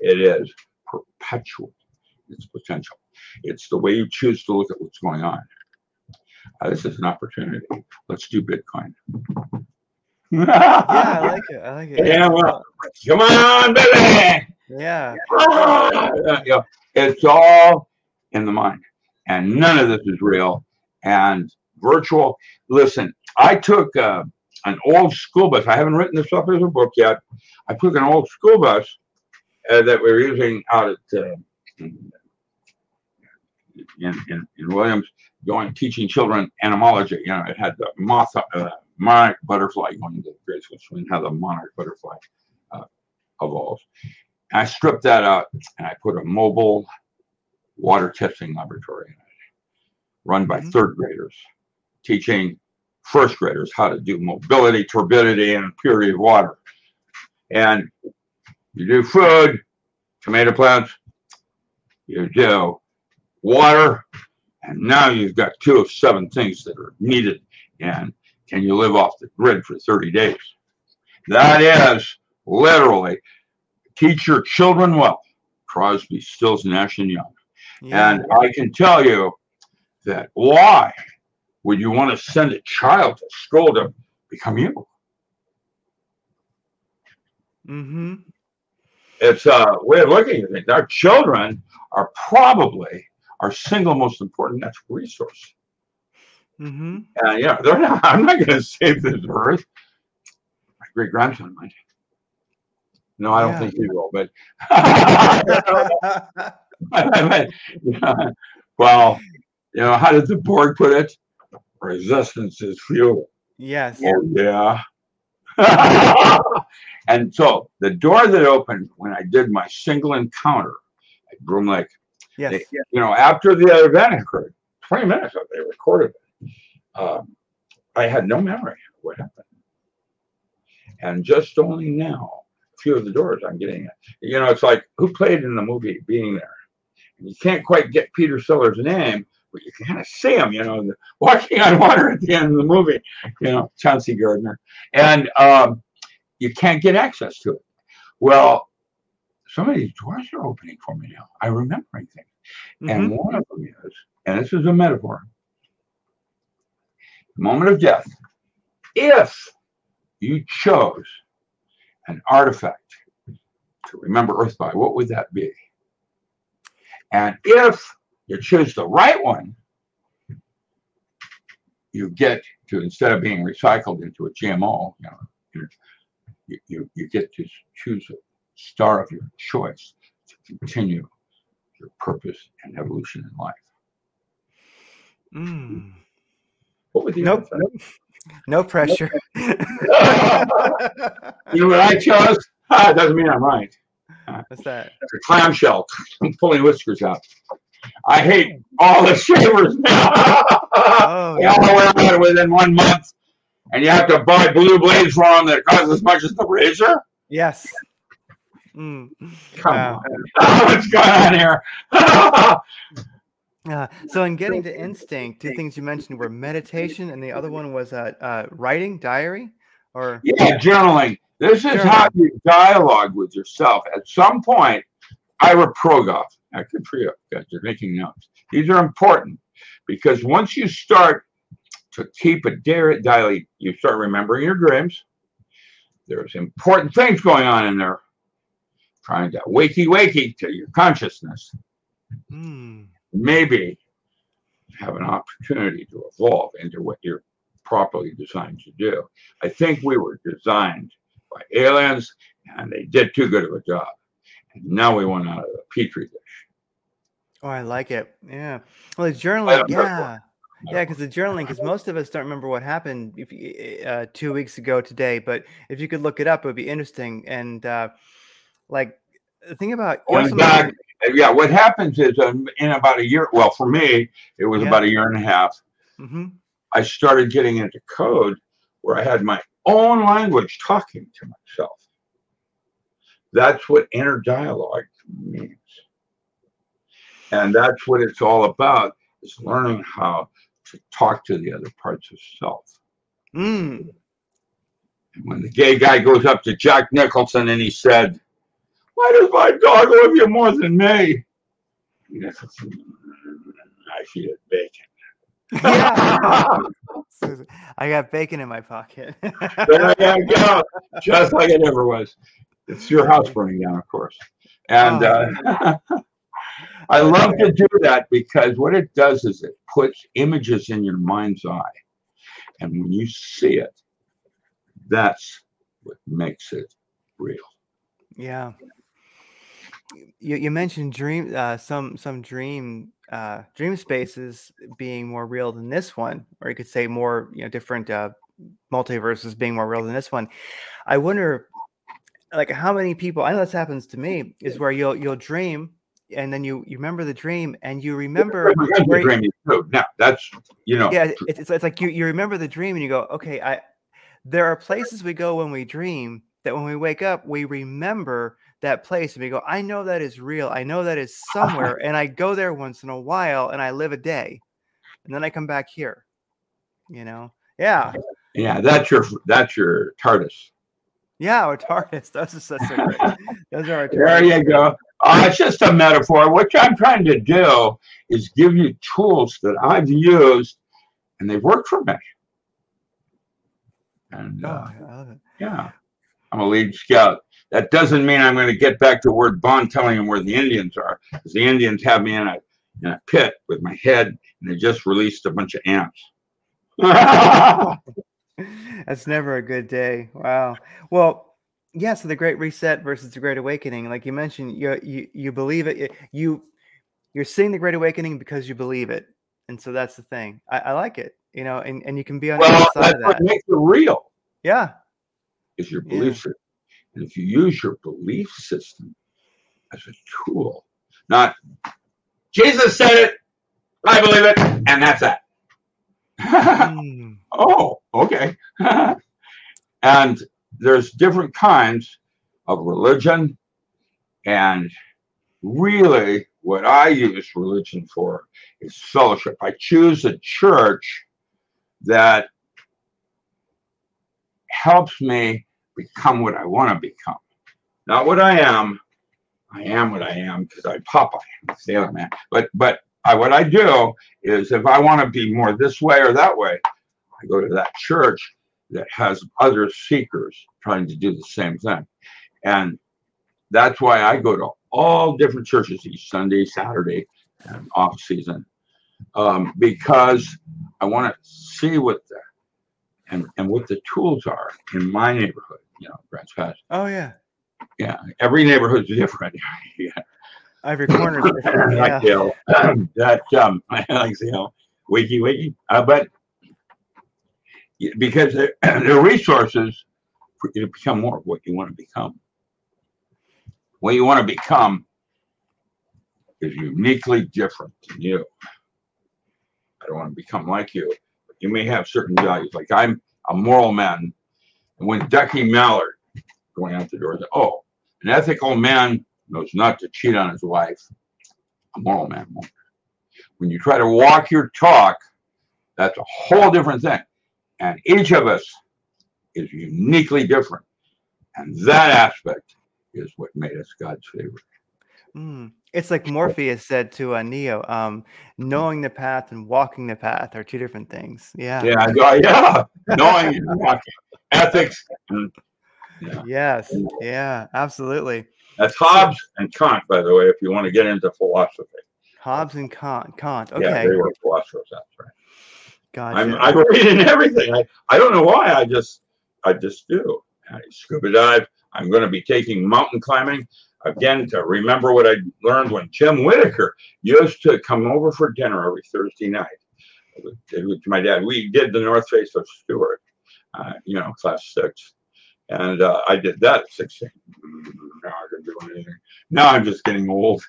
It is perpetual. It's potential. It's the way you choose to look at what's going on. This is an opportunity. Let's do Bitcoin. Yeah, I like it. Yeah, well, come on, baby. Yeah. It's all in the mind, and none of this is real and virtual. Listen, I took an old school bus. I haven't written this up as a book yet. I took an old school bus that we were using out at in Williams, going teaching children entomology. It had the monarch butterfly going into the grade school, and how the monarch butterfly evolves. And I stripped that out and I put a mobile water testing laboratory in it, run by third graders, teaching first graders how to do mobility, turbidity, and purity of water. And you do food, tomato plants, you do water, and now you've got 2 of 7 things that are needed. And can you live off the grid for 30 days? That is literally teach your children well. Crosby, Stills, Nash, and Young. Yeah. And I can tell you that why would you want to send a child to school to become you? Mm-hmm. It's a way of looking at things. Our children are probably our single most important natural resource. Mm-hmm. And I'm not going to save this earth. My great grandson might. No, I don't think he will. But well, how did the Borg put it? Resistance is fuel. Yes. Oh, yeah. And so the door that opened when I did my single encounter at Groom Lake, after the event occurred, 20 minutes after they recorded it, I had no memory of what happened. And just only now, a few of the doors I'm getting at. It's like, who played in the movie Being There? And you can't quite get Peter Sellers' name, but you can kind of see him, walking on water at the end of the movie, Chauncey Gardner. And you can't get access to it. Well, some of these doors are opening for me now. I'm remembering things. Mm-hmm. And one of them is, and this is a metaphor, the moment of death. If you chose an artifact to remember Earth by, what would that be? And if you choose the right one, you get to, instead of being recycled into a GMO, you get to choose a star of your choice to continue your purpose and evolution in life. Mm. What would you nope. No pressure. You know what I chose? It doesn't mean I'm right. What's that? It's a clamshell. I'm pulling whiskers out. I hate all the shavers now. They all wear out within 1 month, and you have to buy blue blades for them that cost as much as the razor. Yes. Mm. Come on. What's going on here? So in getting to instinct, two things you mentioned were meditation, and the other one was writing, diary, or journaling. This is how you dialogue with yourself. At some point, Ira Progoff. Good for you guys. You're making notes. These are important because once you start to keep a diary, you start remembering your dreams. There's important things going on in there, trying to wakey to your consciousness. Mm. Maybe have an opportunity to evolve into what you're properly designed to do. I think we were designed by aliens, and they did too good of a job. And now we want out of the petri dish. Oh, I like it. Yeah. Well, the journaling, because most of us don't remember what happened 2 weeks ago today. But if you could look it up, it would be interesting. And the thing about... Yeah, what happens is in about a year, well, for me, it was about a year and a half, mm-hmm. I started getting into code where I had my own language talking to myself. That's what inner dialogue means. And that's what it's all about, is learning how to talk to the other parts of self. Mm. And when the gay guy goes up to Jack Nicholson and he said, "Why does my dog love you more than me?" I should have bacon. Yeah. I got bacon in my pocket. There you go. Just like it ever was. It's your house burning down, of course. And I love to do that because what it does is it puts images in your mind's eye. And when you see it, that's what makes it real. Yeah. You mentioned dream dream spaces being more real than this one, or you could say more different multiverses being more real than this one. I wonder, how many people, I know this happens to me, is where you'll dream and then you remember the dream and you remember. Now that's Yeah, it's like you remember the dream and you go, okay, there are places we go when we dream that when we wake up we remember that place and we go, I know that is real. I know that is somewhere. And I go there once in a while and I live a day and then I come back here, Yeah. That's your TARDIS. Yeah. Our TARDIS. Those are our TARDIS. There you go. It's just a metaphor. What I'm trying to do is give you tools that I've used and they've worked for me. And I love it. Yeah. I'm a lead scout. That doesn't mean I'm going to get back to Word Bond telling them where the Indians are, because the Indians have me in a pit with my head, and they just released a bunch of ants. That's never a good day. Wow. Well, so the Great Reset versus the Great Awakening. Like you mentioned, you believe it. You're seeing the Great Awakening because you believe it, and so that's the thing. I like it. And you can be on the other side of that. What makes it real. Yeah. Is your belief system. And if you use your belief system as a tool, not Jesus said it, I believe it, and that's that. Oh, okay. And there's different kinds of religion. And really what I use religion for is fellowship. I choose a church that helps me become what I want to become. Not what I am, I am what I am because I'm Popeye, Sailor Man. But what I do is, if I want to be more this way or that way, I go to that church that has other seekers trying to do the same thing. And that's why I go to all different churches each Sunday, Saturday, and off season, because I want to see what the and what the tools are in my neighborhood, you know, Branch Pass. Oh yeah. Yeah. Every neighborhood's different. Yeah. Every corner's different. Yeah. Wakey. But because there are resources for you to become more of what you want to become. What you want to become is uniquely different than you. I don't want to become like you. But you may have certain values. Like, I'm a moral man. And when Ducky Mallard going out the door said, "Oh, an ethical man knows not to cheat on his wife. A moral man won't." When you try to walk your talk, that's a whole different thing. And each of us is uniquely different. And that aspect is what made us God's favorite. It's like Morpheus said to Neo, knowing the path and walking the path are two different things. Yeah. Knowing and walking. Ethics. Yes. Yeah, absolutely. That's Hobbes and Kant, by the way, if you want to get into philosophy. Hobbes and Kant. Okay. Yeah, they were philosophers. That's right. Gotcha. I'm reading everything. I don't know why. I just do. I scuba dive. I'm going to be taking mountain climbing again to remember what I learned when Jim Whittaker used to come over for dinner every Thursday night with my dad. We did the North Face of Stewart, class 6. And I did that at 16. Now I can do anything. Now I'm just getting old.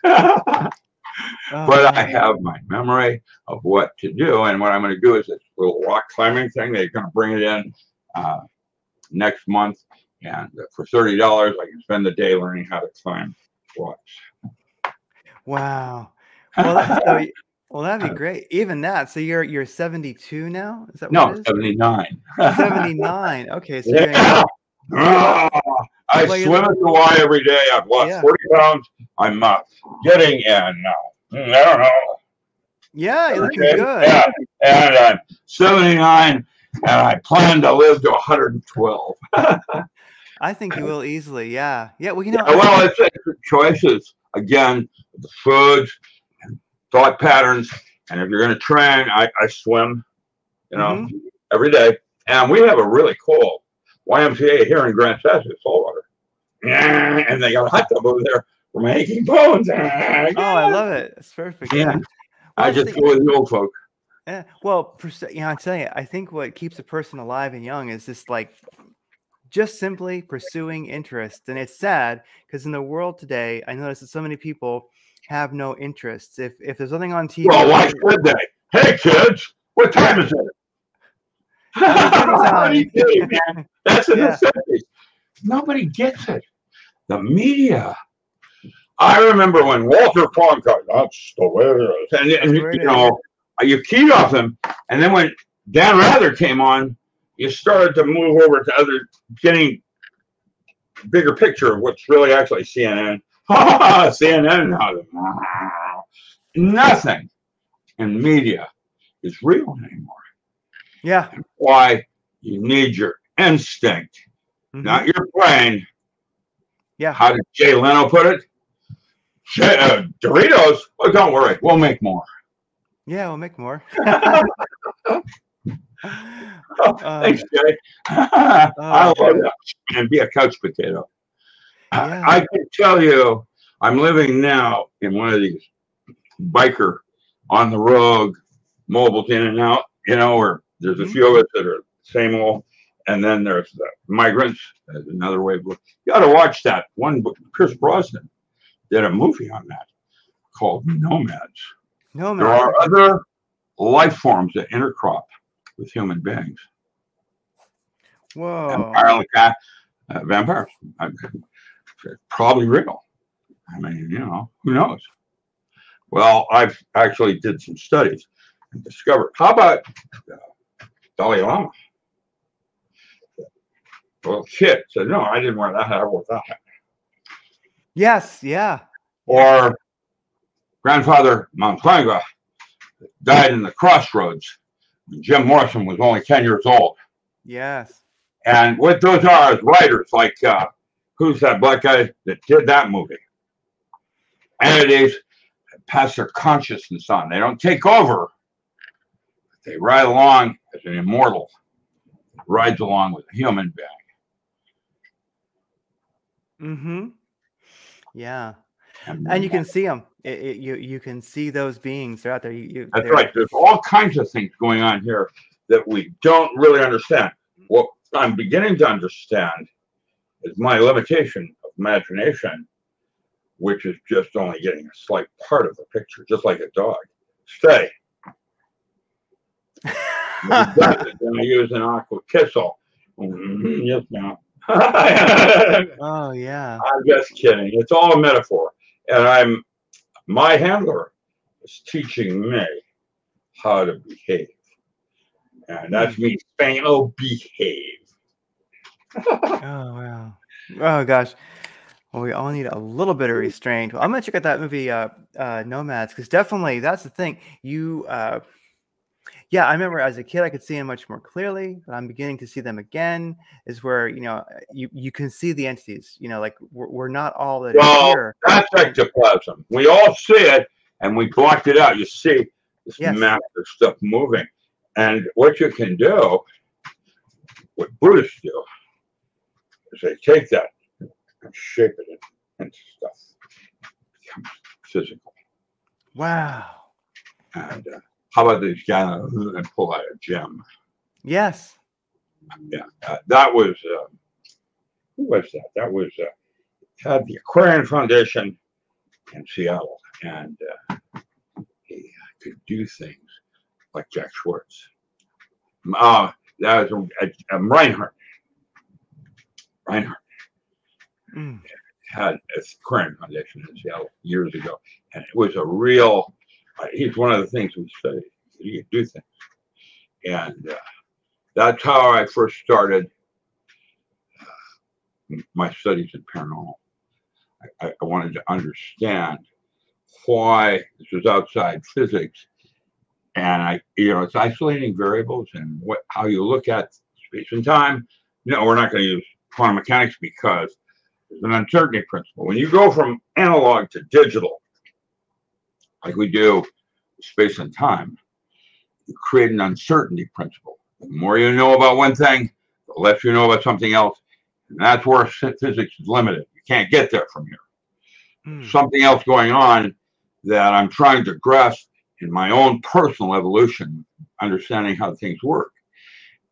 But I have my memory of what to do. And what I'm going to do is this little rock climbing thing. They're going to bring it in next month. And for $30, I can spend the day learning how to climb rocks. Wow. Well, that'd be great. Even that. So you're 72 now? Is that what it is? 79. 79. Okay. So I swim in Hawaii every day. I've lost 40 pounds. I'm getting in now. I don't know. Yeah, you're looking good. Yeah. And I'm 79, and I plan to live to 112. I think you will easily. Yeah. Yeah. Well, it's choices again, the foods, and thought patterns, and if you're going to train, I swim, every day, and we have a really cool YMCA here in Grand Sass is saltwater, and they got a hot tub over there for my aching bones. I love it. It's perfect. Yeah, well, I just go with the old folk. Yeah, well, I tell you, I think what keeps a person alive and young is this, like, just simply pursuing interest. And it's sad because in the world today, I notice that so many people have no interests. If there's nothing on TV, well, why should they? Hey, kids, what time is it? What are you doing, man? That's an necessity. Nobody gets it. The media. I remember when Walter Cronkite, that's the way it is. And you keyed off him. And then when Dan Rather came on, you started to move over to getting bigger picture of what's really actually CNN. CNN. Nothing in media is real anymore. Yeah. Why you need your instinct, not your brain. Yeah. How did Jay Leno put it? Doritos. Oh, don't worry. We'll make more. Yeah, we'll make more. Thanks, Jay. I love that. And be a couch potato. Yeah. I can tell you, I'm living now in one of these biker on the road, mobiles in and out, or there's a few of us that are same old, and then there's the migrants. That's another way. You got to watch that one book. Pierce Brosnan did a movie on that called Nomads. There are other life forms that intercrop with human beings. Whoa. Vampires. Probably real. I mean, who knows? Well, I've actually did some studies and discovered. How about Dalai Lama? Well, kid said, "No, I didn't wear that hat. I wore that hat." Yes, yeah. Or Grandfather Manfranga died in the crossroads when Jim Morrison was only 10 years old. Yes. And what those are is writers like, who's that black guy that did that movie? Entities pass their consciousness on. They don't take over. They ride along as an immortal. Rides along with a human being. Mm-hmm. Yeah. And you can see them. You can see those beings. They're out there. That's right. There's all kinds of things going on here that we don't really understand. What I'm beginning to understand is my limitation of imagination, which is just only getting a slight part of the picture, just like a dog. Stay. I use an aqua kissel. Mm-hmm. Yes, ma'am. Oh, yeah. I'm just kidding. It's all a metaphor. And my handler is teaching me how to behave. And that's me saying, oh, behave. Oh, wow. Oh, gosh. Well, we all need a little bit of restraint. Well, I'm going to check out that movie, Nomads, because definitely that's the thing. Yeah, I remember as a kid, I could see them much more clearly, but I'm beginning to see them again is where, you can see the entities, like we're not all that. Well, here. That's ectoplasm. We all see it and we blocked it out. You see this massive stuff moving. And what you can do, what Buddhists do, is they take that and shape it into stuff. It becomes physical. Wow. And, how about these guys and pull out a gem? Yes. Yeah, that was who was that? That was had the Aquarian Foundation in Seattle, and he could do things like Jack Schwartz. That was Reinhardt. Had an Aquarian Foundation in Seattle years ago, and it was a real. He's one of the things we study. He can do things. And that's how I first started my studies in paranormal. I wanted to understand why this was outside physics. And it's isolating variables and how you look at space and time. No, we're not going to use quantum mechanics because there's an uncertainty principle. When you go from analog to digital, like we do space and time, you create an uncertainty principle. The more you know about one thing, the less you know about something else. And that's where physics is limited. You can't get there from here. Something else going on that I'm trying to grasp in my own personal evolution, understanding how things work.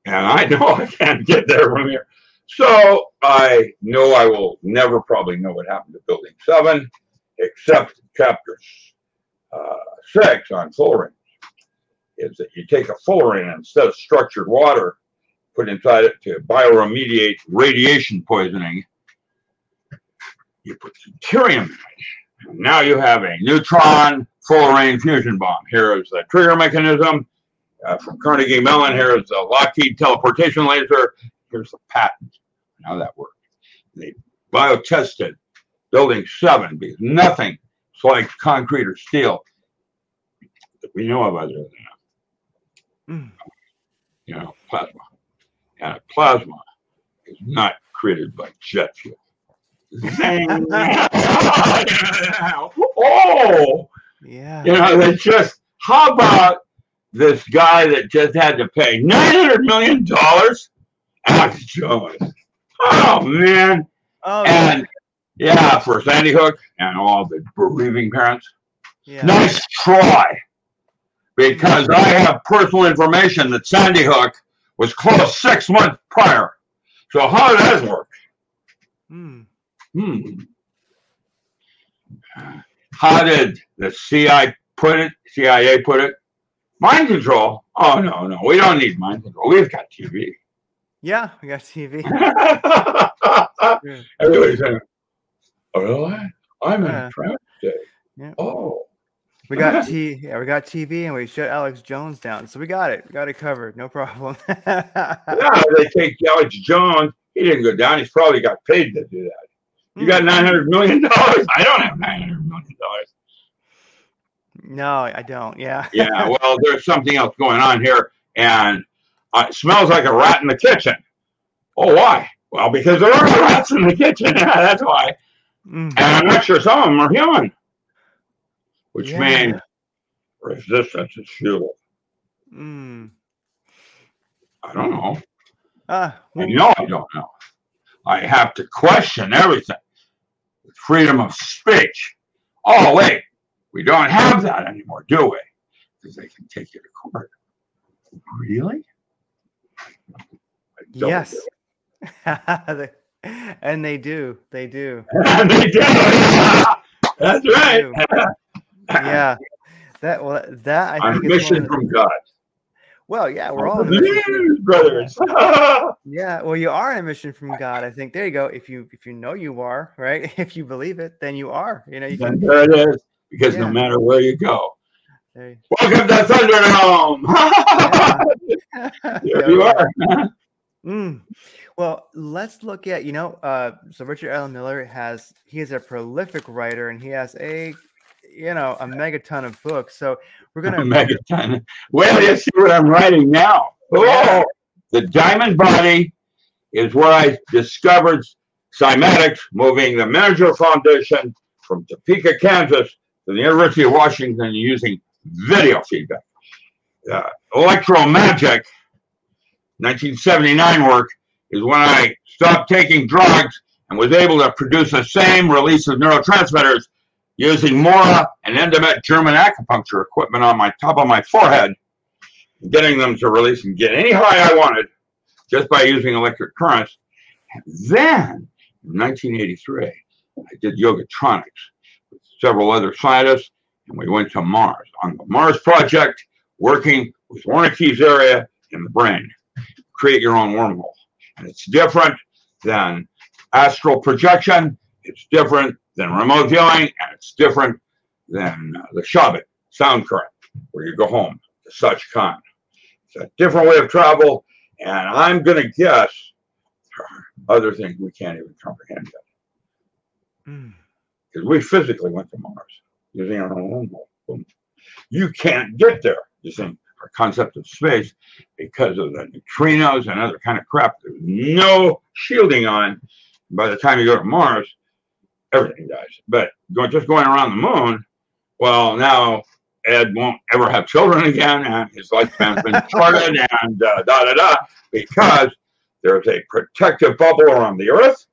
And I know I can't get there from here. So I know I will never probably know what happened to Building 7, except chapters 6 on fullerenes is that you take a fullerene and instead of structured water, put inside it to bioremediate radiation poisoning, you put deuterium in it. And now you have a neutron fullerene fusion bomb. Here is the trigger mechanism from Carnegie Mellon. Here is the Lockheed teleportation laser. Here's the patent. How that works. They bio-tested Building 7 because nothing. It's like concrete or steel that we know of other than that. Plasma. And plasma is not created by jet fuel. Oh! Yeah. That's just, how about this guy that just had to pay $900 million? Alex Jones. Oh, man. Oh, and. Man. Yeah, for Sandy Hook and all the bereaving parents. Yeah. Nice try. Because I have personal information that Sandy Hook was closed 6 months prior. So how does that work? How did the CIA put it? Mind control? Oh, no. We don't need mind control. We've got TV. Yeah, we got TV. Everybody's saying, really? I'm in a trap today. Yeah. Oh, we got we got TV, and we shut Alex Jones down, so we got it. We got it covered, no problem. Yeah, they take Alex Jones. He didn't go down. He's probably got paid to do that. You got $900 million? I don't have $900 million. No, I don't. Yeah. Yeah. Well, there's something else going on here. And it smells like a rat in the kitchen. Oh, why? Well, because there are rats in the kitchen. Yeah, that's why. Mm-hmm. And I'm not sure some of them are human, which means resistance is futile. Mm. I don't know. I don't know. I have to question everything. Freedom of speech. Oh, wait. We don't have that anymore, do we? Because they can take you to court. Really? Yes. And they do. They do. They do. That's right. Do. Yeah. That I think is mission from God. Well, yeah, we're all brothers. Yeah, well, you are on a mission from God, I think. There you go. If you know you are, right? If you believe it, then you are. You know, there it is. Because no matter where you go, welcome to Thunderdome. There you are. Well, let's look at so Richard Allen Miller is a prolific writer, and he has a megaton of books. So we're gonna megaton. Well, you see what I'm writing now. Oh, The Diamond Body is where I discovered cymatics, moving the Manager Foundation from Topeka, Kansas to the University of Washington using video feedback. Electromagic 1979 work is when I stopped taking drugs and was able to produce the same release of neurotransmitters using Mora and Endomet German acupuncture equipment on my top of my forehead, getting them to release and get any high I wanted just by using electric currents. And then in 1983, I did Yogatronics with several other scientists, and we went to Mars on the Mars Project, working with Wernicke's area in the brain. Create your own wormhole. And it's different than astral projection. It's different than remote viewing, and it's different than the Shabbat, sound current, where you go home to such kind. It's a different way of travel, and I'm going to guess there are other things we can't even comprehend yet. Because we physically went to Mars using our own wormhole. You can't get there using our concept of space because of the neutrinos and other kind of crap. There's no shielding on. By the time you go to Mars, everything dies. But just going around the moon, well, now Ed won't ever have children again, and his lifespan's been charted, and because there's a protective bubble around the Earth.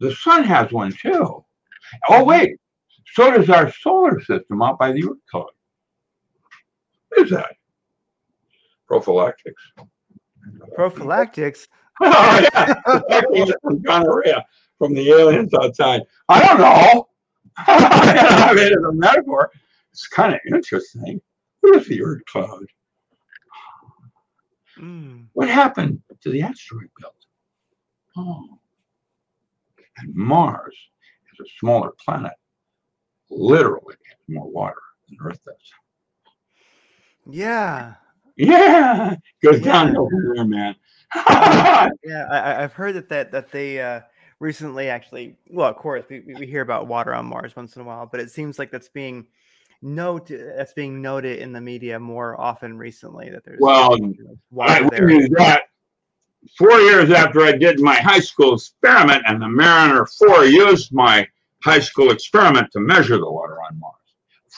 The sun has one too. Oh, wait. So does our solar system out by the Earth color. What is that? Prophylactics. Prophylactics? Oh, yeah. From gonorrhea, from the aliens outside. I don't know. I made it a metaphor. It's kind of interesting. What is the Earth cloud? What happened to the asteroid belt? Oh. And Mars is a smaller planet, literally has more water than Earth does. Yeah. Yeah. Goes downhill from there, man. Yeah, I've heard that they recently actually, well, of course, we hear about water on Mars once in a while, but it seems like that's being noted in the media more often recently that there's water there. We knew that. 4 years after I did my high school experiment, and the Mariner 4 used my high school experiment to measure the water on Mars.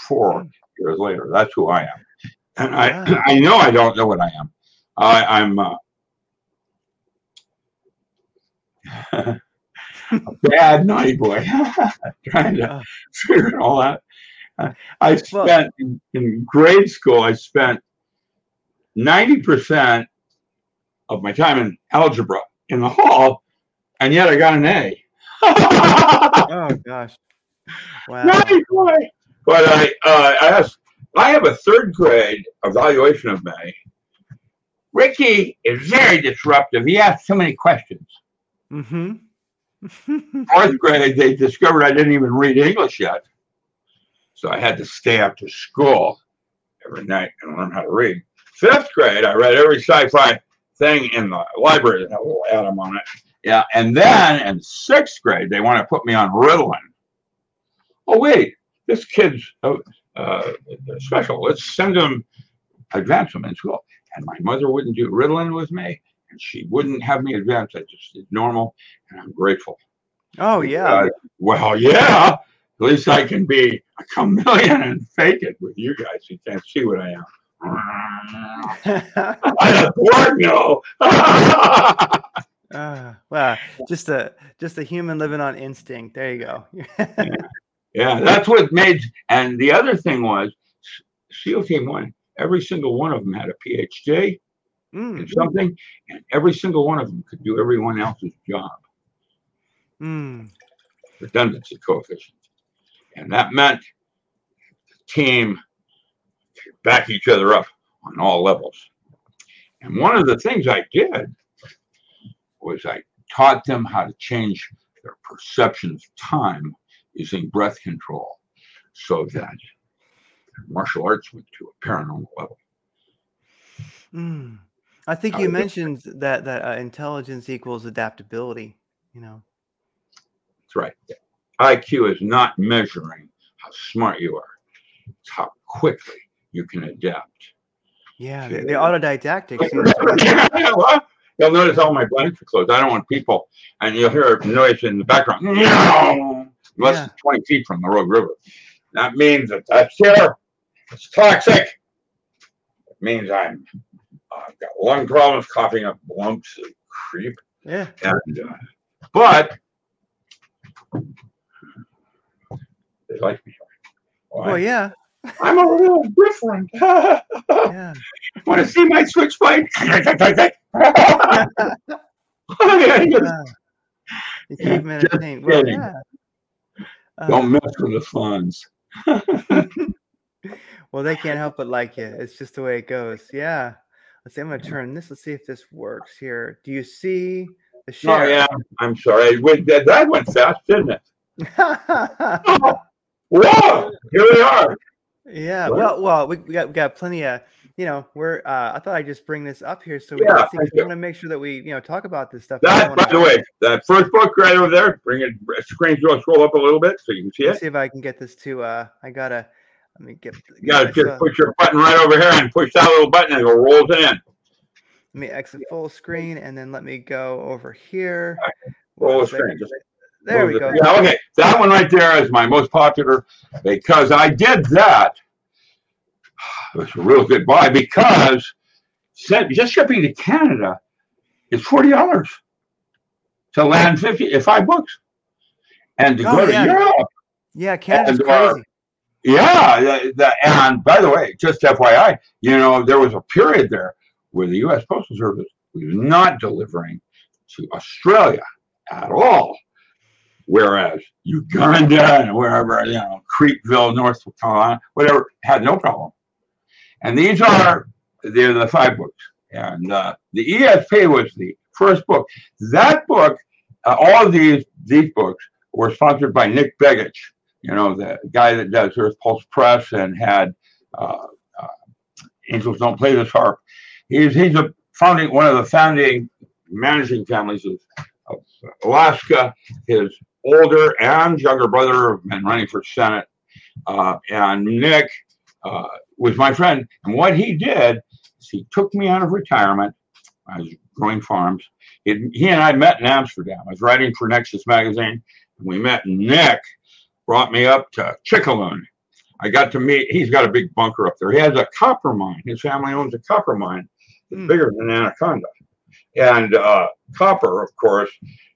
4 years later, that's who I am. And I know I don't know what I am. I'm a bad naughty boy trying to figure it all out. I spent, in grade school, 90% of my time in algebra in the hall, and yet I got an A. Oh gosh! Wow. Nice boy. But I have a third grade evaluation of me. Ricky is very disruptive. He asks so many questions. Mm-hmm. Fourth grade, they discovered I didn't even read English yet, so I had to stay after school every night and learn how to read. Fifth grade, I read every sci-fi thing in the library that had a little atom on it, Yeah, and then in sixth grade, they want to put me on Ritalin. Oh, wait, this kid's special. Let's send him Advanced in school. And my mother wouldn't do Ritalin with me, and she wouldn't have me advance. I just did normal, and I'm grateful. Oh, yeah. Well, yeah. At least I can be a chameleon and fake it with you guys. You can't see what I am. I don't know. Wow, just a human living on instinct. There you go. Yeah, that's what made. And the other thing was, SEAL Team 1. Every single one of them had a PhD in something, and every single one of them could do everyone else's job. Redundancy coefficient. And that meant the team could back each other up on all levels. And one of the things I did was I taught them how to change their perception of time using breath control so that martial arts went to a paranormal level. I think you mentioned that intelligence equals adaptability, you know. That's right. IQ is not measuring how smart you are. It's how quickly you can adapt. Yeah, the autodidactic. You'll notice all my blinds are closed. I don't want people, and you'll hear a noise in the background. Less than 20 feet from the Rogue River. That means that that's here. It's toxic. It means I've got lung problems, coughing up lumps of creep. Yeah. And, but they like me. Why? Well, yeah. I'm a real different. Yeah. Want to see my switchblade? You keep them entertained. Well, yeah. Don't mess with the funds. Well, they can't help but like it. It's just the way it goes. Yeah. Let's see. I'm going to turn this. Let's see if this works here. Do you see the share? Oh, yeah. I'm sorry. That went fast, didn't it? Oh, whoa. Here we are. Yeah. Well, we got plenty of, you know, we're, I thought I'd just bring this up here. So we want to make sure that we, you know, talk about this stuff. That, by the way, that first book right over there, bring it, screen scroll up a little bit so you can see it. Let's see if I can get this to, you gotta just put your button right over here and push that little button and it rolls in. Let me exit full screen and then let me go over here. Full screen. There we go. Yeah, okay. That one right there is my most popular because I did that. It was a real good buy because just shipping to Canada is $40 to land 5 books. And to go to Europe. Yeah, Canada's crazy. And by the way, just FYI, you know, there was a period there where the U.S. Postal Service was not delivering to Australia at all. Whereas Uganda and wherever, you know, Creekville, North Carolina, whatever, had no problem. And these are the 5 books. And the ESP was the first book. That book, all of these books were sponsored by Nick Begich, you know, the guy that does Earth Pulse Press and had Angels Don't Play This Harp. He's a founding, one of the founding managing families of Alaska. His older and younger brother have been running for Senate. And Nick was my friend. And what he did is he took me out of retirement. I was growing farms. He and I met in Amsterdam. I was writing for Nexus Magazine. And we met. Nick brought me up to Chickaloon. I got to meet, he's got a big bunker up there. He has a copper mine. His family owns a copper mine that's bigger than Anaconda. And copper, of course,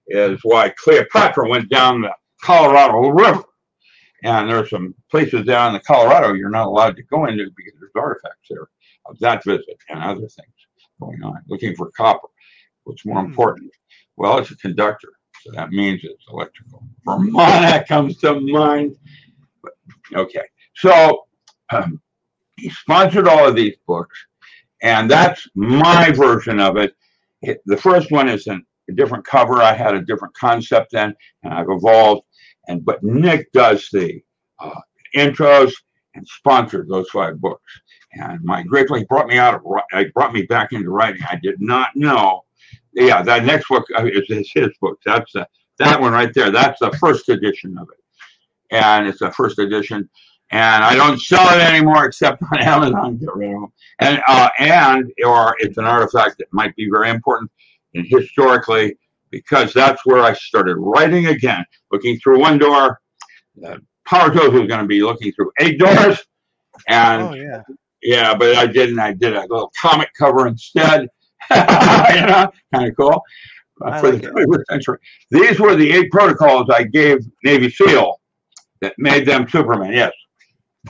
is why Cleopatra went down the Colorado River. And there are some places down in the Colorado you're not allowed to go into because there's artifacts there of that visit and other things going on, looking for copper. What's more important? Well, it's a conductor, so that means it's electrical. Fermanagh comes to mind. But, okay, so he sponsored all of these books, and that's my version of it. The first one is a different cover. I had a different concept then, and I've evolved. But Nick does the intros and sponsored those 5 books. And my gratefully brought me back into writing. I did not know Yeah, that next book is his book. That's that one right there. That's the first edition of it, and it's the first edition. And I don't sell it anymore except on Amazon. Get rid of them. And or it's an artifact that might be very important and historically, because that's where I started writing again, looking through one door. Power Tofu is going to be looking through 8 doors, and yeah, but I didn't. I did a little comic cover instead. You know, kind of cool. For like the 21st century, these were the 8 protocols I gave Navy SEAL that made them Superman. Yes,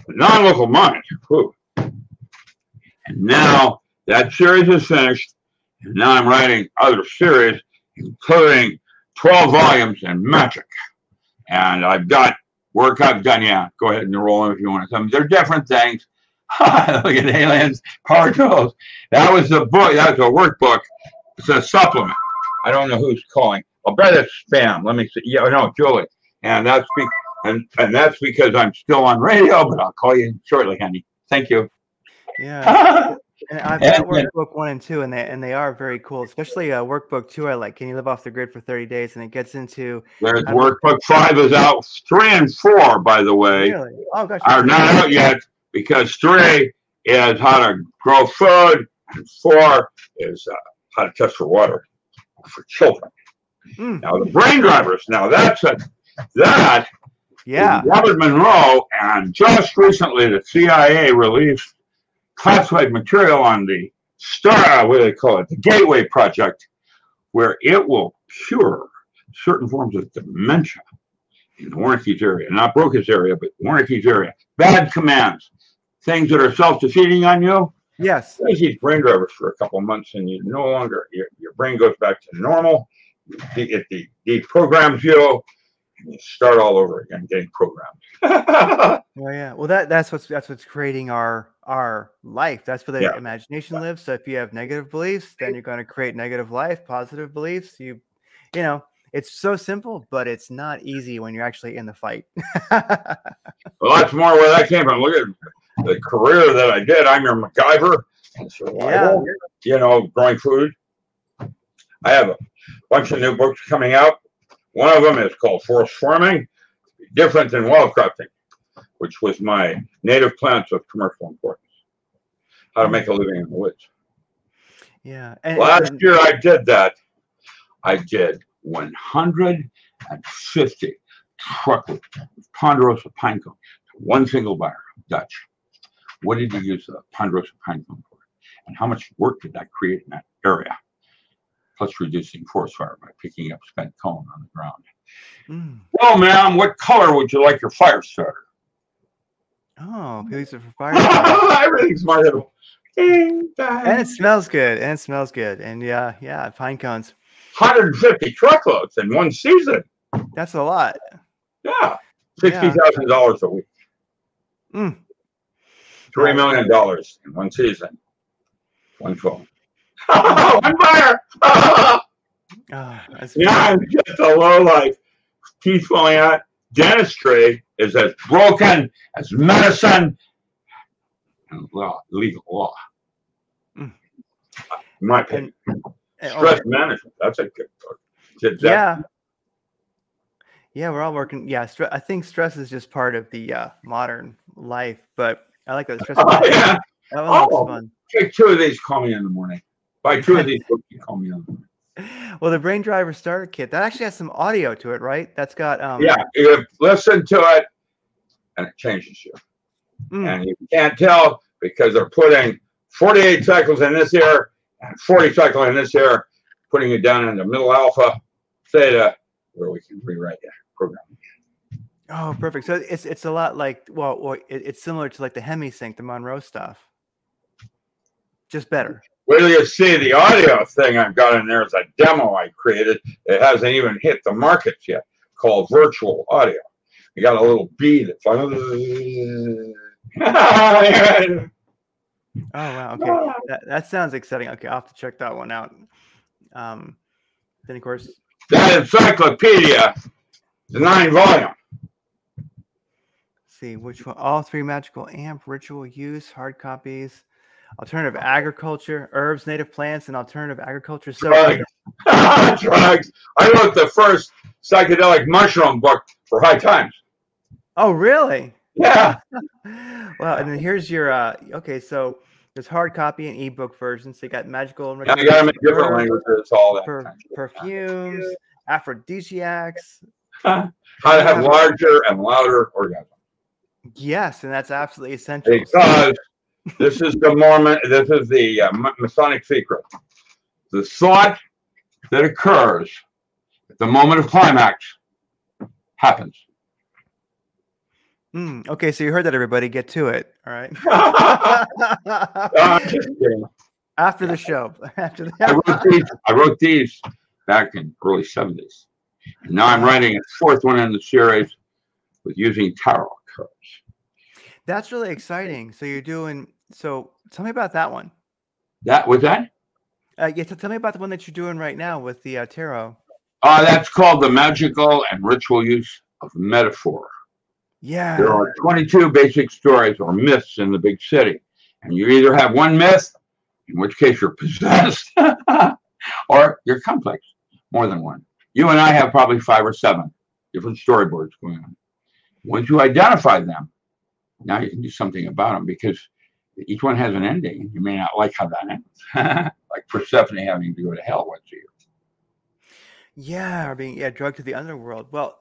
non-local mines. And now that series is finished, and now I'm writing other series, including 12 volumes in magic. And I've got work I've done. Yeah, go ahead and enroll them if you want to come. They're different things. Look at Aliens, Power Tools. That was the book. That was a workbook. It's a supplement. I don't know who's calling. I'll bet it's spam. Let me see. Yeah, no, Julie. And that's that's because I'm still on radio. But I'll call you shortly, honey. Thank you. Yeah. And I've got workbook 1 and 2, and they are very cool, especially workbook 2. I like. Can you live off the grid for 30 days? And it gets into. There's workbook 5 is out. 3 and 4, by the way, really? Oh, gosh, are not out yet, because 3 is how to grow food, and 4 is how to test for water for children. Mm. Now the brain drivers. Now that's Robert Monroe, and just recently the CIA released classified material on the STAR, what do they call it, the Gateway Project, where it will cure certain forms of dementia in Wernicke's area, not Broca's area, but Wernicke's area. Bad commands, things that are self-defeating on you. Yes. There's these brain drivers for a couple of months, and you no longer, your brain goes back to normal. It deprograms you. And you start all over again, getting programmed. Well, yeah. Well, that's what's creating our life. That's where the imagination lives. So if you have negative beliefs, then you're going to create negative life. Positive beliefs, you know, it's so simple, but it's not easy when you're actually in the fight. Well, that's more where that came from. Look at the career that I did. I'm your MacGyver. Survival. Yeah. You know, growing food. I have a bunch of new books coming out. One of them is called Forest Farming, different than wildcrafting, which was my native plants of commercial importance. How to make a living in the woods. Yeah. And, Last year I did that. I did 150 truckloads of ponderosa pine cone to one single buyer, Dutch. What did you use the ponderosa pine cone for? And how much work did I create in that area? Plus reducing forest fire by picking up spent cone on the ground. Mm. Well, ma'am, what color would you like your fire starter? Oh, use it for fire. Everything's smart. And it smells good. And yeah, pine cones. 150 truckloads in one season. That's a lot. Yeah. $60,000 a week. Mm. $3 million in one season. One phone. One buyer. I'm just a low life. Keep going out. Dentistry is as broken as medicine and legal law. Mm. In my opinion. Stress management. That's a good book. Yeah, we're all working. Yeah, I think stress is just part of the modern life, but I like that stress. Yeah. That one looks fun. Take 2 of these, call me in the morning. Buy 2 of these books, you call me in the morning. Well, the Brain Driver Starter Kit, that actually has some audio to it, right? That's got you listen to it and it changes you. Mm. And you can't tell because they're putting 48 cycles in this ear and 40 cycles in this ear, putting it down in the middle alpha, theta, where we can rewrite that program. Oh, perfect. So it's a lot like, well, it's similar to like the HemiSync, the Monroe stuff. Just better. Well, you see the audio thing I've got in there is a demo I created. It hasn't even hit the markets yet, called virtual audio. You got a little bee that's like, oh wow, okay. That sounds exciting. Okay, I'll have to check that one out. Then of course that encyclopedia, the 9 volume. Let's see which one, all 3 magical amp ritual use, hard copies. alternative agriculture, herbs, native plants, and alternative agriculture. So drugs. I wrote the first psychedelic mushroom book for High Times. Oh, really? Yeah. Well, and then here's your okay. So there's hard copy and ebook versions. So you got magical and you got them in different languages. All that perfumes, aphrodisiacs. How to have larger and louder orgasms. Yes, and that's absolutely essential. Because this is the Mormon, this is the Masonic secret. The thought that occurs at the moment of climax happens. Okay, so you heard that, everybody. Get to it. All right. After the show. I wrote these back in early 70s. And now I'm writing a fourth one in the series with using tarot cards. That's really exciting. So you're doing, so tell me about that one. That was that? Yeah, so tell me about the one that you're doing right now with the tarot. That's called The Magical and Ritual Use of Metaphor. Yeah. There are 22 basic stories or myths in the big city. And you either have one myth, in which case you're possessed, or you're complex, more than one. You and I have probably 5 or 7 different storyboards going on. Once you identify them, now you can do something about them, because each one has an ending, and you may not like how that ends. Like Persephone having to go to hell once a year. Yeah, or being drugged to the underworld. Well,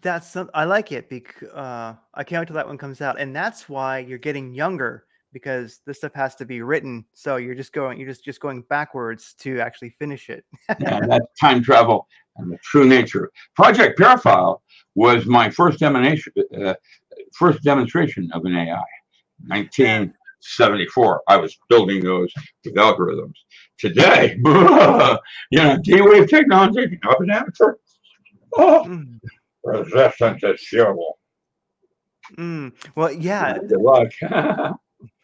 that's I like it, because I can't wait till that one comes out, and that's why you're getting younger, because this stuff has to be written. So you're just going backwards to actually finish it. Yeah, that's time travel and the true nature. Project Paraphile was my first demonstration of an AI, 1974. I was building those with algorithms. Today, D-wave technology, up and amateur. Resistance is curable. Well, yeah. Good luck.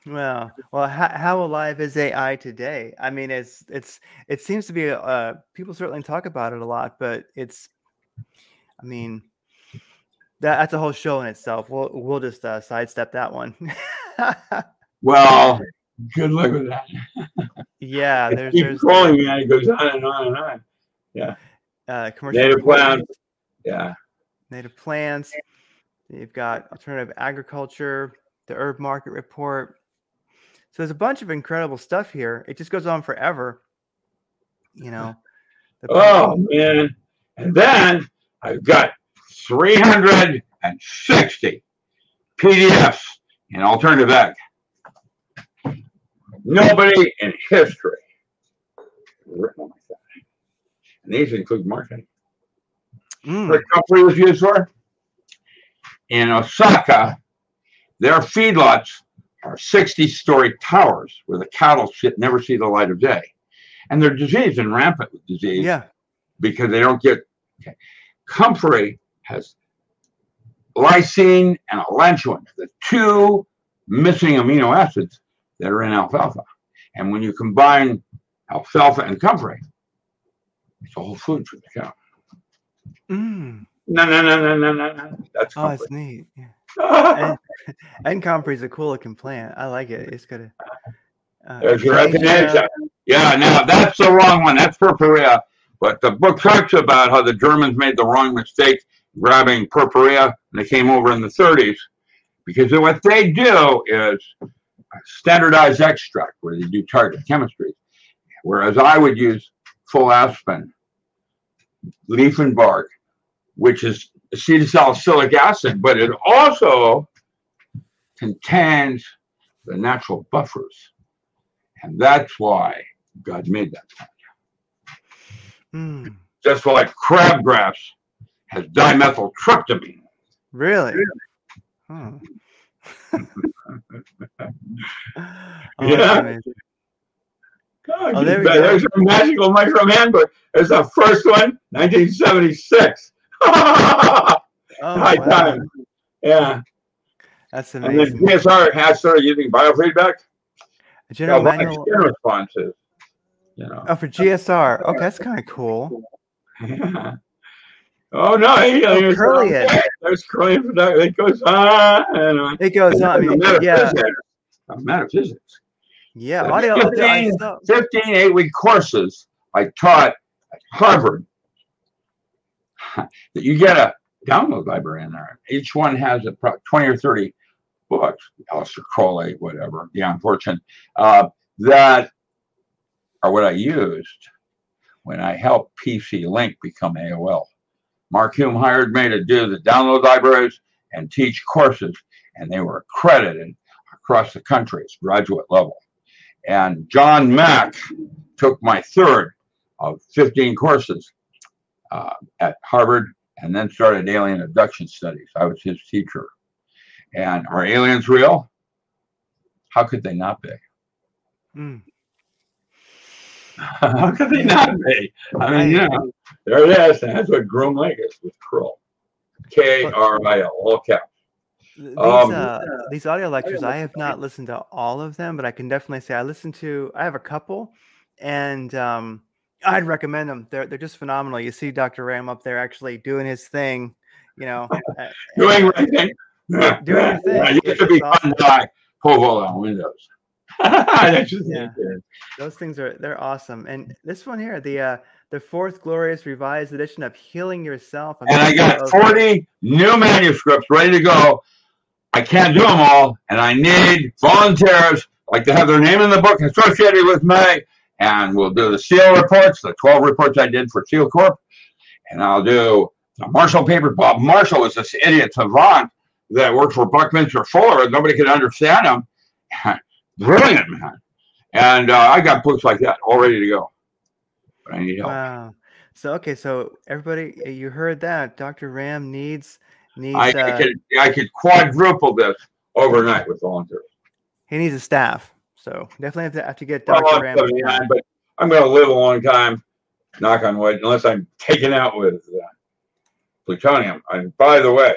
Well, how alive is AI today? I mean, it seems to be. People certainly talk about it a lot, but it's. I mean, that's a whole show in itself. We'll just sidestep that one. Well, good luck with that. Yeah, there's calling me, and it goes on and on and on. Yeah. Commercial native plants. Yeah. Native plants. You've got alternative agriculture. The herb market report. So there's a bunch of incredible stuff here. It just goes on forever, you know. Man. And then I've got 360 PDFs in alternative ag. Nobody in history written like that. And these include marketing. What company was used for? In Osaka, their feedlots are 60-story towers where the cattle never see the light of day. And they're diseased and rampant with disease because they don't get... Okay. Comfrey has lysine and allantoin, the two missing amino acids that are in alfalfa. And when you combine alfalfa and comfrey, it's a whole food for the cow. No. That's comfrey. That's neat. Yeah. And comfrey's a cool looking plant. I like it. It's got a there's your echinacea. Yeah, now that's the wrong one. That's purpurea. But the book talks about how the Germans made the wrong mistake grabbing purpurea when they came over in the 30s, because what they do is standardized extract where they do target chemistry, whereas I would use full aspen, leaf and bark, which is acetylsalicylic acid, but it also contains the natural buffers. And that's why God made that plant. Just like crabgrass has dimethyltryptamine. Really? Huh. Yeah. Oh, there's a magical mushroom handbook. There's the first one, 1976. High time. Yeah. That's amazing. And then DSR has started using biofeedback. General manual responses. You know. Oh, for GSR. Okay, that's kind of cool. Yeah. Oh, no. There's curly production. It goes on. It goes on. Metaphysics. Yeah, 15 8-week courses I taught at Harvard. You get a download library in there. Each one has a 20 or 30 books, Aleister Crowley, whatever, The Unfortunate, that are what I used when I helped PC Link become AOL. Mark Hume hired me to do the download libraries and teach courses, and they were accredited across the country at graduate level. And John Mack took my third of 15 courses at Harvard, and then started alien abduction studies. I was his teacher. And are aliens real? How could they not be? How could they not be? I mean, you know, there it is. And that's what Groom Lake is with Krill. K-R-I-L, all caps. These audio lectures, I have not listened to all of them, but I can definitely say I listened to, I have a couple, and I'd recommend them. They're just phenomenal. You see Dr. Ram up there actually doing his thing, you know. doing his thing. I used to be awesome. Cobol on Windows. Those things they're awesome. And this one here, the fourth glorious revised edition of Healing Yourself. And I got 40 new manuscripts ready to go. I can't do them all, and I need volunteers like to have their name in the book associated with me. And we'll do the SEAL reports, the 12 reports I did for SEAL Corp. And I'll do the Marshall paper. Bob Marshall was this idiot savant that worked for Buckminster Fuller, and nobody could understand him. Brilliant, man. And I got books like that all ready to go. But I need help. Wow. So everybody, you heard that. Dr. Ram needs I could quadruple this overnight with volunteers. He needs a staff. So definitely have to get Dr. Ram. But I'm going to live a long time, knock on wood, unless I'm taken out with plutonium. And by the way,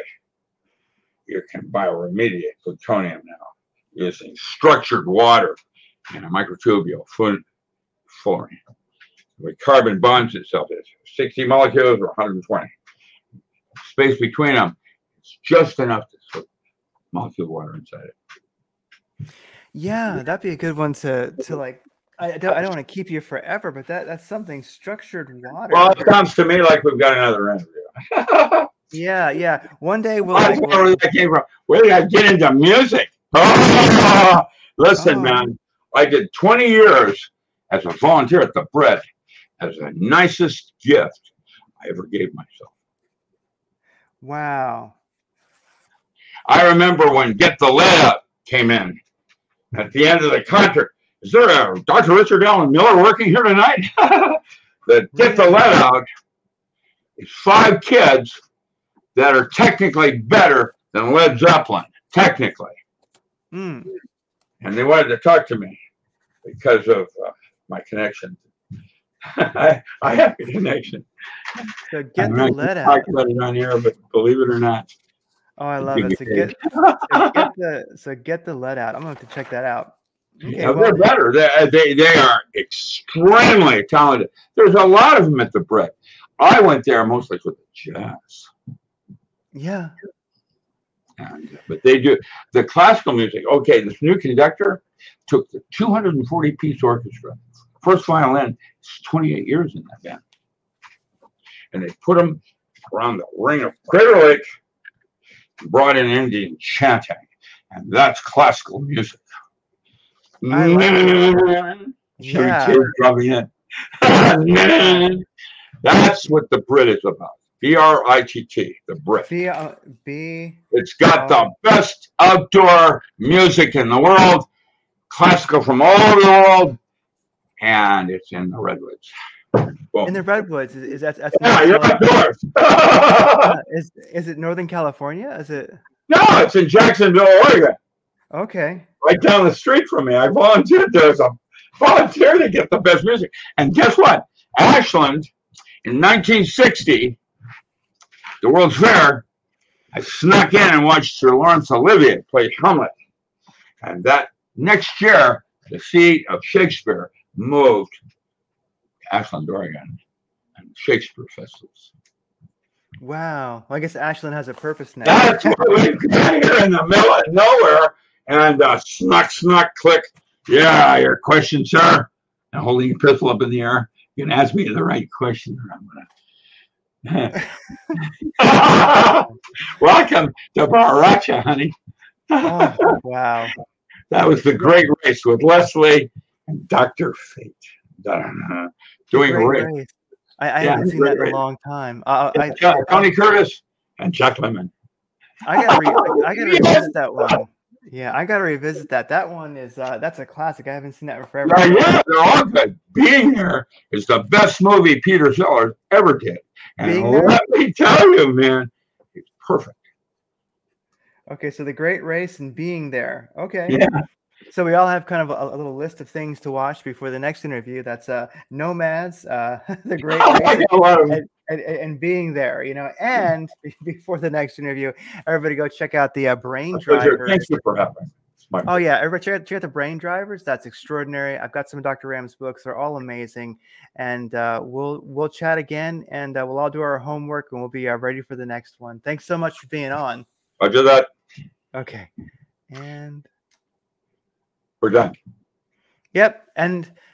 you can bioremediate plutonium now using structured water in a microtubule fullerene. The carbon bonds itself is 60 molecules or 120. Space between them is just enough to put molecule water inside it. Yeah, that'd be a good one to like. I don't want to keep you forever, but that's something, structured water. Well, it comes to me like we've got another interview. Yeah. One day we'll. That's where I came from. Where did I get into music? Listen, man, I did 20 years as a volunteer at the Bread as the nicest gift I ever gave myself. Wow. I remember when Get the Lead Up came in at the end of the contract. Is there a Dr. Richard Allen Miller working here tonight? The Get the Lead Out is 5 kids that are technically better than Led Zeppelin, technically. Mm. And they wanted to talk to me because of my connection. I have a connection. So Get the Lead Out. I talked about it on here, but believe it or not. Oh, I love it. Get the Lead Out. I'm going to have to check that out. Okay, yeah, they're better. They are extremely talented. There's a lot of them at the Brett. I went there mostly for the jazz. Yeah. But they do the classical music. Okay, this new conductor took the 240-piece orchestra. First violin is 28 years in that band. And they put them around the ring of Crater Lake and brought in Indian chanting. And that's classical music. That's what the Brit is about. BRITT, the Brit. It's got the best outdoor music in the world, classical from all over the world, and it's in the redwoods. Boom. In the redwoods, is that you're outdoors. Is it Northern California? Is it? No, it's in Jacksonville, Oregon. Okay. Right down the street from me. I volunteered there as a volunteer to get the best music. And guess what? Ashland in 1960. The World's Fair, I snuck in and watched Sir Laurence Olivier play Hamlet. And that next year, the seat of Shakespeare moved to Ashland, Oregon, and Shakespeare festivals. Wow. Well, I guess Ashland has a purpose now. That's why we got here in the middle of nowhere and snuck, click, Yeah, your question, sir. And holding a pistol up in the air. You can ask me the right question, or I'm gonna. Welcome to Baracha, honey. Oh, wow. That was The Great Race with Leslie and Dr. Fate. Doing race. I haven't seen that in a long time. Tony Curtis and Chuck Lemon. I gotta revisit that one. Yeah, I gotta revisit that. That one is that's a classic. I haven't seen that in forever. Yeah, they're all good. Being There is the best movie Peter Sellers ever did. And let me tell you, man, it's perfect. Okay, so The Great Race and Being There. Okay. Yeah. So we all have kind of a little list of things to watch before the next interview. That's Nomads, The Great Race, and Being There, you know. And before the next interview, everybody go check out the Brain Drivers. Thank you for having me. Oh, yeah. Everybody check out the Brain Drivers. That's extraordinary. I've got some of Dr. Ram's books. They're all amazing. And we'll chat again, and we'll all do our homework, and we'll be ready for the next one. Thanks so much for being on. I'll do that. Okay. And... we're done. Yep. And